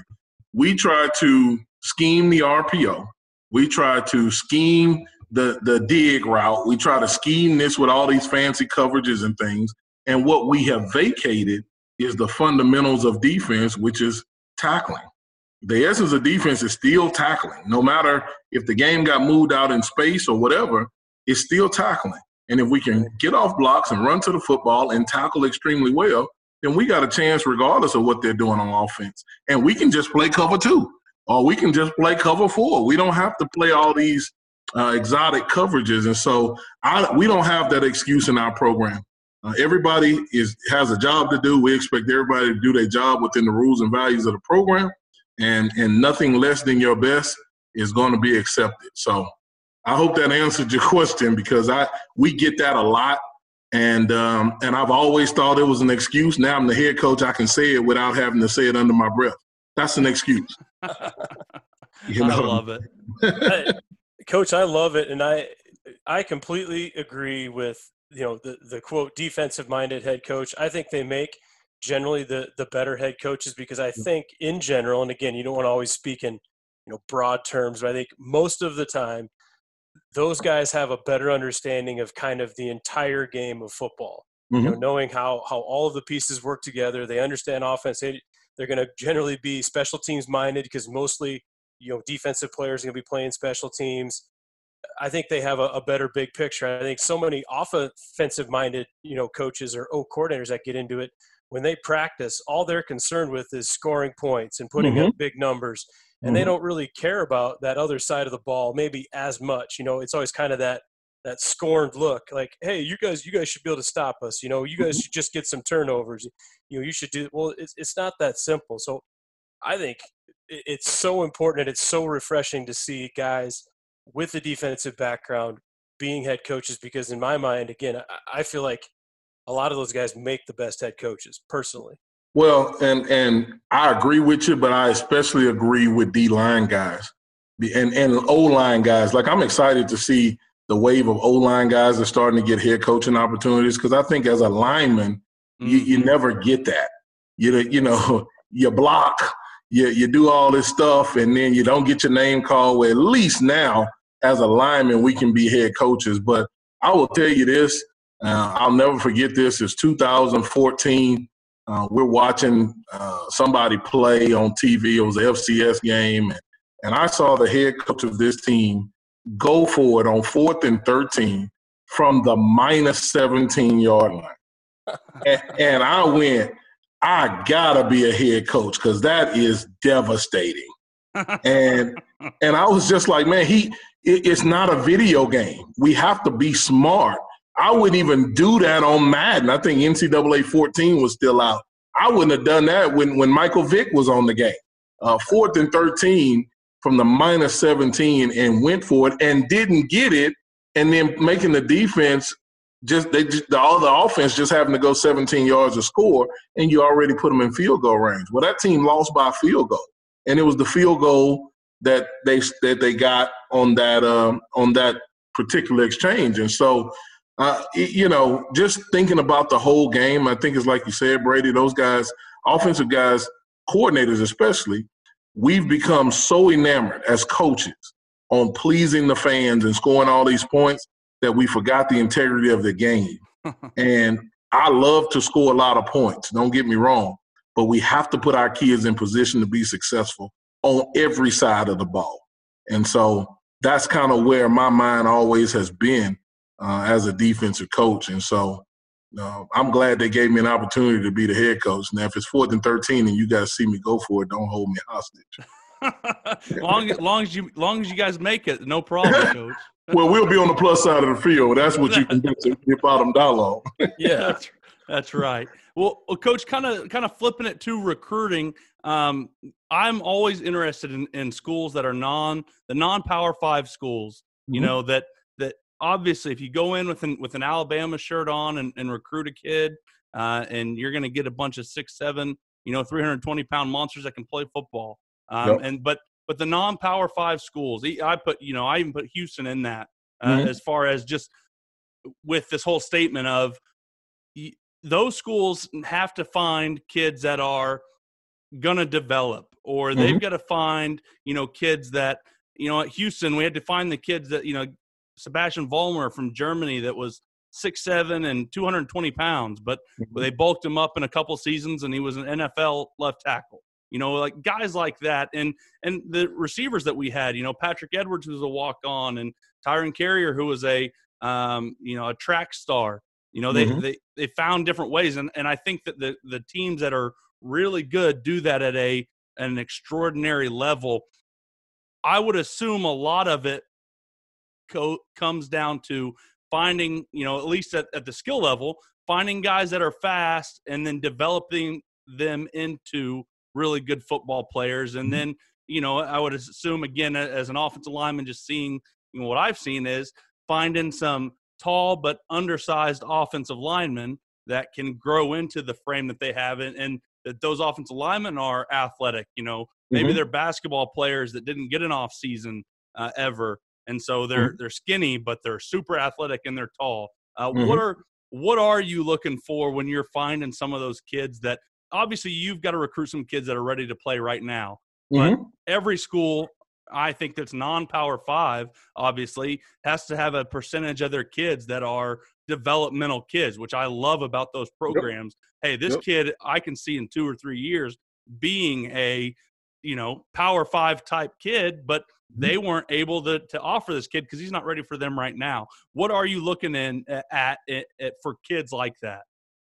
We try to scheme the R P O. We try to scheme the, the dig route. We try to scheme this with all these fancy coverages and things. And what we have vacated is the fundamentals of defense, which is tackling. The essence of defense is still tackling. No matter if the game got moved out in space or whatever, it's still tackling. And if we can get off blocks and run to the football and tackle extremely well, then we got a chance regardless of what they're doing on offense. And we can just play cover two, or we can just play cover four. We don't have to play all these uh, exotic coverages. And so I, we don't have that excuse in our program. Uh, everybody is has a job to do. We expect everybody to do their job within the rules and values of the program, and, and nothing less than your best is going to be accepted. So I hope that answered your question, because I we get that a lot, and um, and I've always thought it was an excuse. Now I'm the head coach. I can say it without having to say it under my breath. That's an excuse. You know? I love it. I, Coach, I love it, and I I completely agree with – you know, the, the quote defensive-minded head coach. I think they make generally the, the better head coaches, because I think in general, and again, you don't want to always speak in, you know, broad terms, but I think most of the time those guys have a better understanding of kind of the entire game of football, mm-hmm. you know, knowing how, how all of the pieces work together. They understand offense. They, they're going to generally be special teams-minded, because mostly, you know, defensive players are going to be playing special teams. I think they have a, a better big picture. I think so many offensive-minded, you know, coaches or O coordinators that get into it, when they practice, all they're concerned with is scoring points and putting mm-hmm. up big numbers, and mm-hmm. they don't really care about that other side of the ball maybe as much. You know, it's always kind of that that scorned look, like, hey, you guys, you guys should be able to stop us. You know, you guys mm-hmm. should just get some turnovers. You know, you should do well. It's it's not that simple. So, I think it's so important, and it's so refreshing to see guys with the defensive background being head coaches, because in my mind, again, I feel like a lot of those guys make the best head coaches personally. Well, and, and I agree with you, but I especially agree with D-line guys and, and O-line guys. Like, I'm excited to see the wave of O-line guys are starting to get head coaching opportunities, because I think as a lineman, mm-hmm. you, you never get that. You, you know, you block – You, you do all this stuff, and then you don't get your name called. Well, at least now, as a lineman, we can be head coaches. But I will tell you this. Uh, I'll never forget this. It's two thousand fourteen. Uh, we're watching uh, somebody play on T V. It was an F C S game. And, and I saw the head coach of this team go for it on fourth and thirteen from the minus seventeen-yard line. and, and I went – I gotta be a head coach, because that is devastating. and and I was just like, man, he it, it's not a video game. We have to be smart. I wouldn't even do that on Madden. I think N C double A fourteen was still out. I wouldn't have done that when, when Michael Vick was on the game. Uh, fourth and thirteen from the minus seventeen, and went for it and didn't get it, and then making the defense – Just they, just, the all the offense just having to go seventeen yards to score, and you already put them in field goal range. Well, that team lost by a field goal, and it was the field goal that they that they got on that um, on that particular exchange. And so, uh, it, you know, just thinking about the whole game, I think it's like you said, Brady. Those guys, offensive guys, coordinators especially, we've become so enamored as coaches on pleasing the fans and scoring all these points that we forgot the integrity of the game. And I love to score a lot of points, don't get me wrong, but we have to put our kids in position to be successful on every side of the ball. And so that's kind of where my mind always has been uh, as a defensive coach. And so uh, I'm glad they gave me an opportunity to be the head coach. Now, if it's fourth and thirteen and you guys see me go for it, don't hold me hostage. long, long as you, long as you guys make it, no problem, Coach. Well, we'll be on the plus side of the field. That's what you can do to your bottom dollar. Yeah, that's, that's right. Well, Coach, kind of kind of flipping it to recruiting, um, I'm always interested in, in schools that are non the non-Power Five schools, you mm-hmm. know, that that obviously if you go in with an, with an Alabama shirt on and, and recruit a kid uh, and you're going to get a bunch of six, seven, you know, three hundred twenty pound monsters that can play football. Um, yep. and but. But the non-Power Five schools, I put, you know, I even put Houston in that uh, mm-hmm. as far as just with this whole statement of those schools have to find kids that are going to develop, or mm-hmm. they've got to find, you know, kids that, you know, at Houston, we had to find the kids that, you know, Sebastian Vollmer from Germany that was six seven and two hundred twenty pounds, but mm-hmm. they bulked him up in a couple seasons and he was an N F L left tackle. You know, like guys like that, and and the receivers that we had, you know, Patrick Edwards, who was a walk-on, and Tyron Carrier, who was a, um, you know, a track star. You know, they, mm-hmm. they, they found different ways, and, and I think that the, the teams that are really good do that at a at an extraordinary level. I would assume a lot of it co- comes down to finding, you know, at least at, at the skill level, finding guys that are fast and then developing them into really good football players. And then, you know, I would assume, again, as an offensive lineman, just seeing, you know, what I've seen is finding some tall but undersized offensive linemen that can grow into the frame that they have, and, and that those offensive linemen are athletic. You know, maybe mm-hmm. they're basketball players that didn't get an off season uh, ever, and so they're mm-hmm. they're skinny, but they're super athletic and they're tall. Uh, mm-hmm. What are what are you looking for when you're finding some of those kids that? Obviously, you've got to recruit some kids that are ready to play right now. Mm-hmm. But every school, I think, that's non-Power Five, obviously, has to have a percentage of their kids that are developmental kids, which I love about those programs. Yep. Hey, this yep. kid, I can see in two or three years being a, you know, Power Five type kid, but they weren't able to, to offer this kid because he's not ready for them right now. What are you looking in at, at, at for kids like that?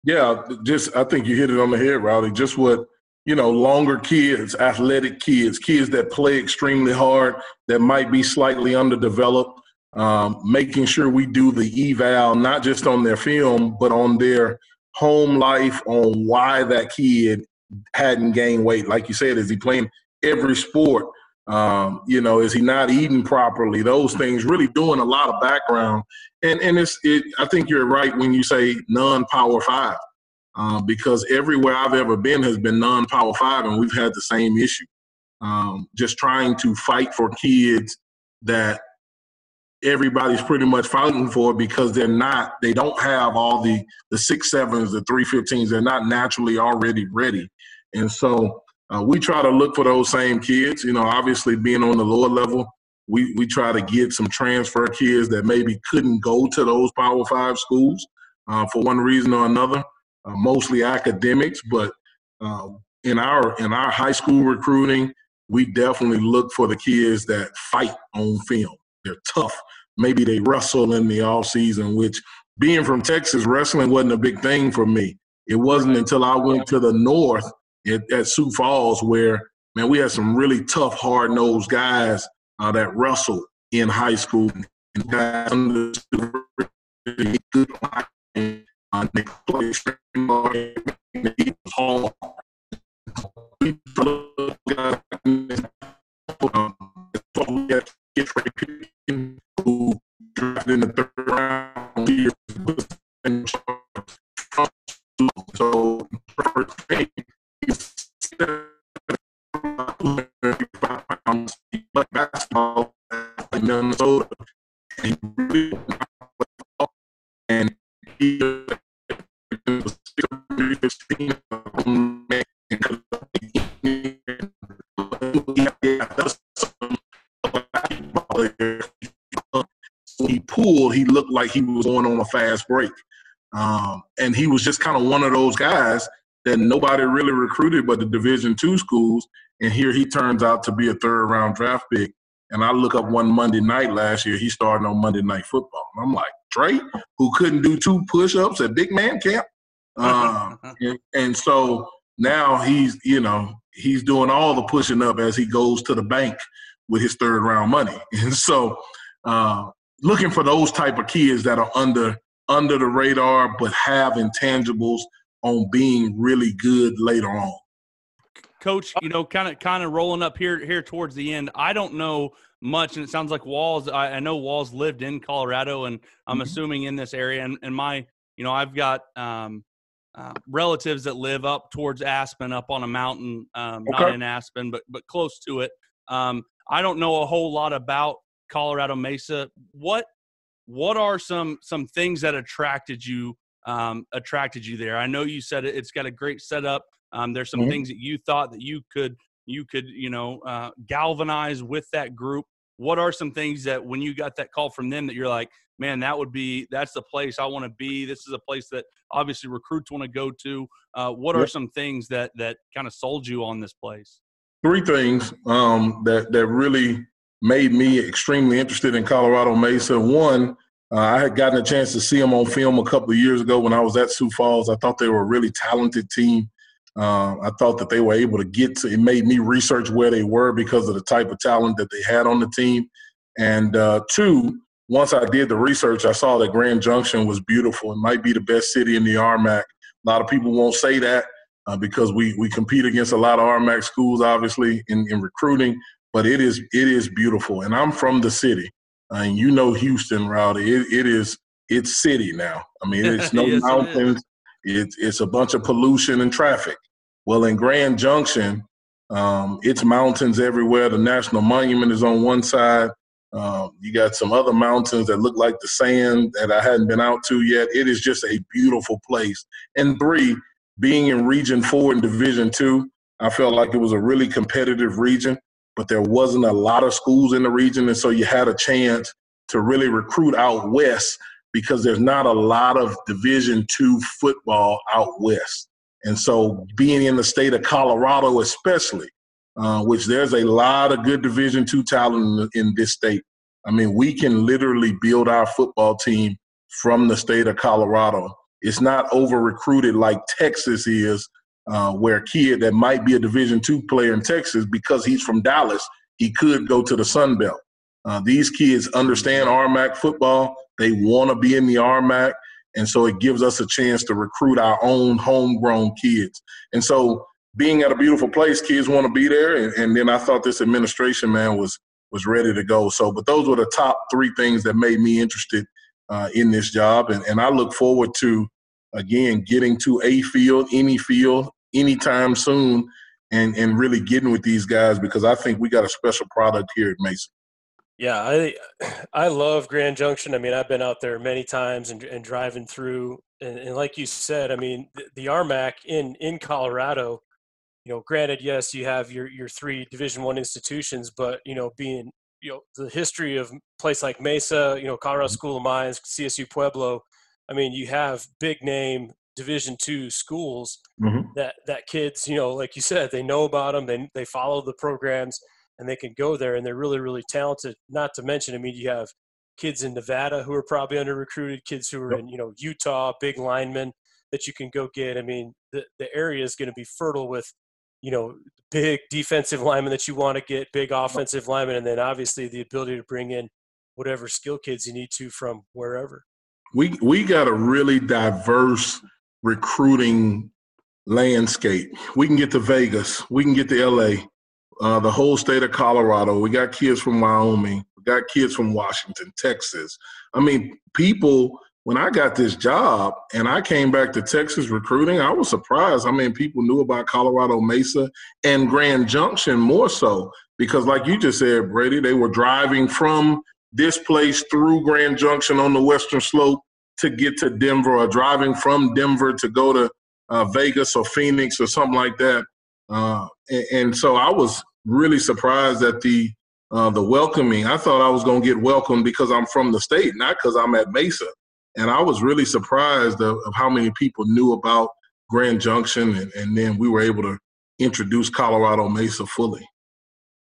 Yeah, just I think you hit it on the head, Rowdy. Just what, you know, longer kids, athletic kids, kids that play extremely hard, that might be slightly underdeveloped, um, making sure we do the eval, not just on their film, but on their home life, on why that kid hadn't gained weight. Like you said, is he playing every sport? Um, you know, is he not eating properly? Those things, really doing a lot of background. And and it's it, I think you're right when you say non-Power Five, uh, because everywhere I've ever been has been non-Power Five, and we've had the same issue. Um, just trying to fight for kids that everybody's pretty much fighting for because they're not, they don't have all the the six sevens, the three fifteens. They're not naturally already ready, and so. Uh, we try to look for those same kids. You know, obviously being on the lower level, we, we try to get some transfer kids that maybe couldn't go to those Power Five schools uh, for one reason or another, uh, mostly academics. But uh, in our in our high school recruiting, we definitely look for the kids that fight on film. They're tough. Maybe they wrestle in the off season, which being from Texas, wrestling wasn't a big thing for me. It wasn't until I went to the north At, at Sioux Falls, where, man, we had some really tough, hard-nosed guys uh, that wrestled in high school. And guys understood really good life. Uh, they played extremely hard. They eat hard. We look at guys who drafted in the third round years and from school. So, first thing, basketball in Minnesota, and he was sixteen and school, he looked like he was going on a fast break. Um, and he was just kind of one of those guys that nobody really recruited but the Division two schools. And here he turns out to be a third-round draft pick. And I look up one Monday night last year, he's starting on Monday Night Football. And I'm like, Dre, who couldn't do two push-ups at big man camp? Um, and, and so now he's, you know, he's doing all the pushing up as he goes to the bank with his third-round money. And so uh, looking for those type of kids that are under under the radar but have intangibles on being really good later on. Coach, you know, kind of kind of rolling up here here towards the end, I don't know much, and it sounds like Walls, I, I know Walls lived in Colorado, and I'm mm-hmm. assuming in this area, and, and my, you know, I've got um, uh, relatives that live up towards Aspen, up on a mountain, um, okay. not in Aspen, but, but close to it. Um, I don't know a whole lot about Colorado Mesa. What what are some some things that attracted you um, attracted you there? I know you said it, it's got a great setup. Um, there's some mm-hmm. things that you thought that you could, you could, you know, uh, galvanize with that group. What are some things that when you got that call from them that you're like, man, that would be, that's the place I want to be. This is a place that obviously recruits want to go to. Uh, what yep. are some things that, that kind of sold you on this place? Three things um, that, that really made me extremely interested in Colorado Mesa. One, Uh, I had gotten a chance to see them on film a couple of years ago when I was at Sioux Falls. I thought they were a really talented team. Uh, I thought that they were able to get to – it made me research where they were because of the type of talent that they had on the team. And uh, two, once I did the research, I saw that Grand Junction was beautiful. It might be the best city in the R MAC. A lot of people won't say that uh, because we, we compete against a lot of R MAC schools, obviously, in, in recruiting. But it is it is beautiful. And I'm from the city. Uh, and you know Houston, Rowdy, it, it is – it's city now. I mean, it's no yes, mountains. It it's, it's a bunch of pollution and traffic. Well, in Grand Junction, um, it's mountains everywhere. The National Monument is on one side. Uh, you got some other mountains that look like the sand that I hadn't been out to yet. It is just a beautiful place. And three, being in Region four and Division two, I felt like it was a really competitive region. But there wasn't a lot of schools in the region, and so you had a chance to really recruit out west because there's not a lot of Division two football out west. And so being in the state of Colorado especially, uh, which there's a lot of good Division two talent in, in this state. I mean, we can literally build our football team from the state of Colorado. It's not over-recruited like Texas is. Uh, where a kid that might be a Division two player in Texas, because he's from Dallas, he could go to the Sun Belt. Uh, these kids understand R MAC football. They want to be in the R MAC, and so it gives us a chance to recruit our own homegrown kids. And so being at a beautiful place, kids want to be there, and, and then I thought this administration, man, was was ready to go. So, but those were the top three things that made me interested uh, in this job, and, and I look forward to, again, getting to a field, any field, anytime soon, and, and really getting with these guys because I think we got a special product here at Mesa. Yeah, I I love Grand Junction. I mean, I've been out there many times and, and driving through. And, and like you said, I mean, the, the R MAC in, in Colorado, you know, granted, yes, you have your, your three Division I institutions, but, you know, being, you know, the history of a place like Mesa, you know, Colorado School of Mines, C S U Pueblo, I mean, you have big name Division two schools mm-hmm. that, that kids, you know, like you said, they know about them, they, they follow the programs, and they can go there, and they're really, really talented. Not to mention, I mean, you have kids in Nevada who are probably under-recruited, kids who are yep. in, you know, Utah, big linemen that you can go get. I mean, the, the area is going to be fertile with, you know, big defensive linemen that you want to get, big offensive linemen, and then obviously the ability to bring in whatever skill kids you need to from wherever. We we got a really diverse recruiting landscape. We can get to Vegas. We can get to L A, uh, the whole state of Colorado. We got kids from Wyoming. We got kids from Washington, Texas. I mean, people, when I got this job and I came back to Texas recruiting, I was surprised. I mean, people knew about Colorado Mesa and Grand Junction more so because, like you just said, Brady, they were driving from this place through Grand Junction on the western slope to get to Denver or driving from Denver to go to uh, Vegas or Phoenix or something like that. Uh, and, and so I was really surprised at the uh, the welcoming. I thought I was going to get welcomed because I'm from the state, not because I'm at Mesa. And I was really surprised of, of how many people knew about Grand Junction, and, and then we were able to introduce Colorado Mesa fully.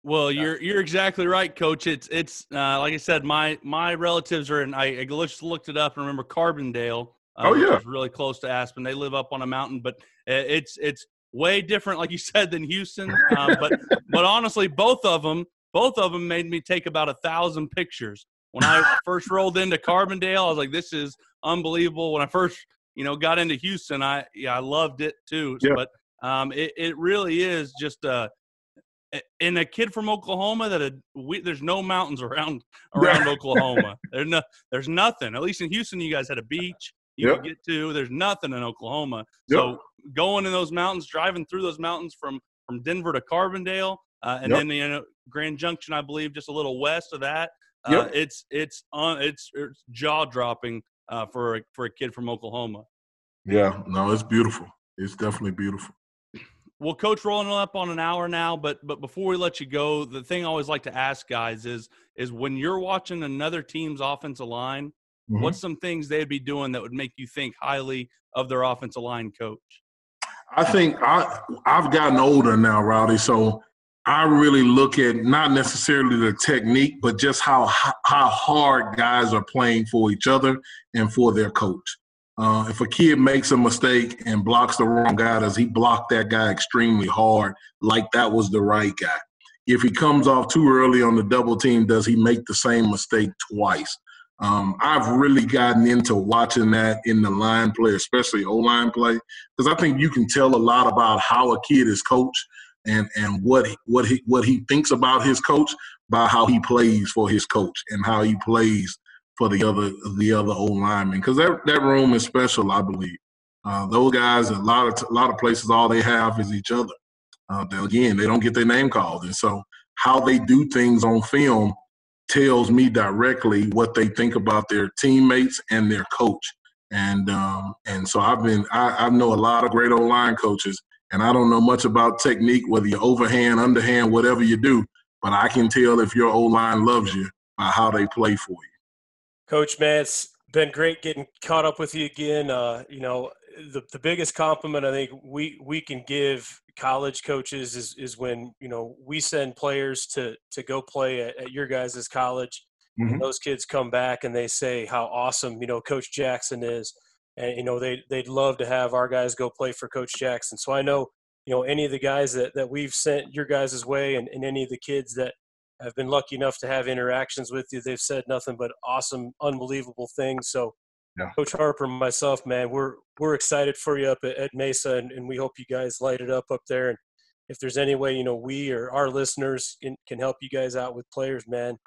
Well, you're you're exactly right, Coach. It's it's uh, like I said, my my relatives are in. I, I just looked it up and remember Carbondale. Uh, oh yeah, which is really close to Aspen. They live up on a mountain, but it's it's way different, like you said, than Houston. Uh, but but honestly, both of them both of them made me take about a thousand pictures when I first rolled into Carbondale. I was like, this is unbelievable. When I first you know got into Houston, I yeah I loved it too. Yeah. But um, it it really is just a uh, and a kid from Oklahoma that had, we, there's no mountains around around Oklahoma. There's no, there's nothing. At least in Houston, you guys had a beach you yep. could get to. There's nothing in Oklahoma. Yep. So going in those mountains, driving through those mountains from, from Denver to Carbondale, uh, and yep. then you know Grand Junction, I believe, just a little west of that. Uh, yep. It's it's un, it's, it's jaw dropping uh, for a, for a kid from Oklahoma. Yeah, no, it's beautiful. It's definitely beautiful. Well, Coach, rolling up on an hour now, but but before we let you go, the thing I always like to ask guys is is when you're watching another team's offensive line, mm-hmm. what's some things they'd be doing that would make you think highly of their offensive line coach? I think I, I've gotten older now, Rowdy, so I really look at not necessarily the technique, but just how, how hard guys are playing for each other and for their coach. Uh, if a kid makes a mistake and blocks the wrong guy, does he block that guy extremely hard like that was the right guy? If he comes off too early on the double team, does he make the same mistake twice? Um, I've really gotten into watching that in the line play, especially O-line play, because I think you can tell a lot about how a kid is coached and, and what, he, what, he, what he thinks about his coach by how he plays for his coach and how he plays for the other the other old linemen, because that, that room is special, I believe. Uh, those guys, a lot of a lot of places, all they have is each other. Uh, again, they don't get their name called, and so how they do things on film tells me directly what they think about their teammates and their coach. And um, and so I've been I, I know a lot of great old line coaches, and I don't know much about technique, whether you overhand, underhand, whatever you do, but I can tell if your old line loves you by how they play for you. Coach, man, it's been great getting caught up with you again. Uh, you know, the, the biggest compliment I think we, we can give college coaches is, is when, you know, we send players to, to go play at, at your guys' college. Mm-hmm. And those kids come back and they say how awesome, you know, Coach Jackson is. And, you know, they, they'd love to have our guys go play for Coach Jackson. So I know, you know, any of the guys that, that we've sent your guys' way and, and any of the kids that I've been lucky enough to have interactions with you. They've said nothing but awesome, unbelievable things. So, yeah. Coach Harper and myself, man, we're we're excited for you up at, at Mesa, and, and we hope you guys light it up up there. And if there's any way, you know, we or our listeners can, can help you guys out with players, man,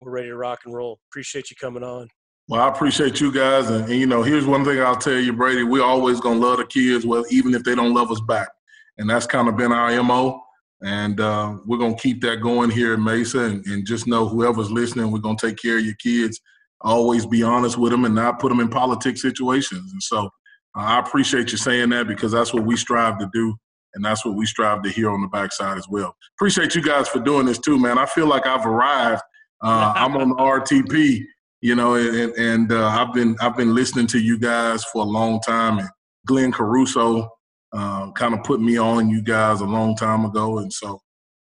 we're ready to rock and roll. Appreciate you coming on. Well, I appreciate you guys. And, and you know, here's one thing I'll tell you, Brady. We're always going to love the kids, well, even if they don't love us back. And that's kind of been our M O. And uh, we're going to keep that going here at Mesa. And, and just know whoever's listening, we're going to take care of your kids. Always be honest with them and not put them in politics situations. And so uh, I appreciate you saying that, because that's what we strive to do. And that's what we strive to hear on the backside as well. Appreciate you guys for doing this too, man. I feel like I've arrived. Uh, I'm on the R T P, you know, and, and uh, I've been I've been listening to you guys for a long time. And Glenn Caruso Uh, kind of put me on you guys a long time ago, and so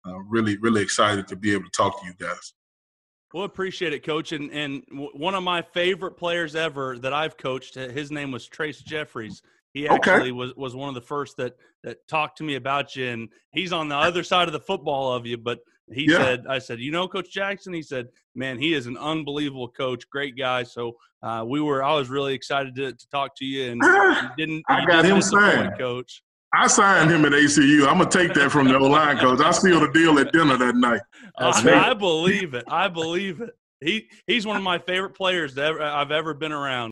uh, really, really excited to be able to talk to you guys. Well, appreciate it, Coach. And, and w- one of my favorite players ever that I've coached, his name was Trace Jeffries. He actually okay. was, was one of the first that, that talked to me about you, and he's on the other side of the football of you, but he yeah. said, I said, you know, Coach Jackson, he said, man, he is an unbelievable coach, great guy. So uh, we were, I was really excited to, to talk to you, and you didn't. I you got didn't him signed, Coach. I signed him at A C U. I'm gonna take that from the O-line coach. I sealed a deal at dinner that night. I, I believe it. I believe it. He he's one of my favorite players that ever, I've ever been around.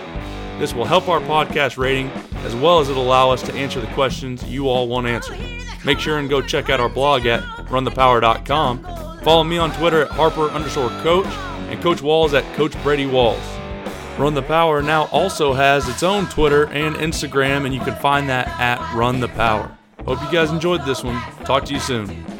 This will help our podcast rating as well as it'll allow us to answer the questions you all want answered. Make sure and go check out our blog at run the power dot com. Follow me on Twitter at Harper underscore Coach and Coach Walls at Coach Brady Walls. Run the Power now also has its own Twitter and Instagram, and you can find that at Run the Power. Hope you guys enjoyed this one. Talk to you soon.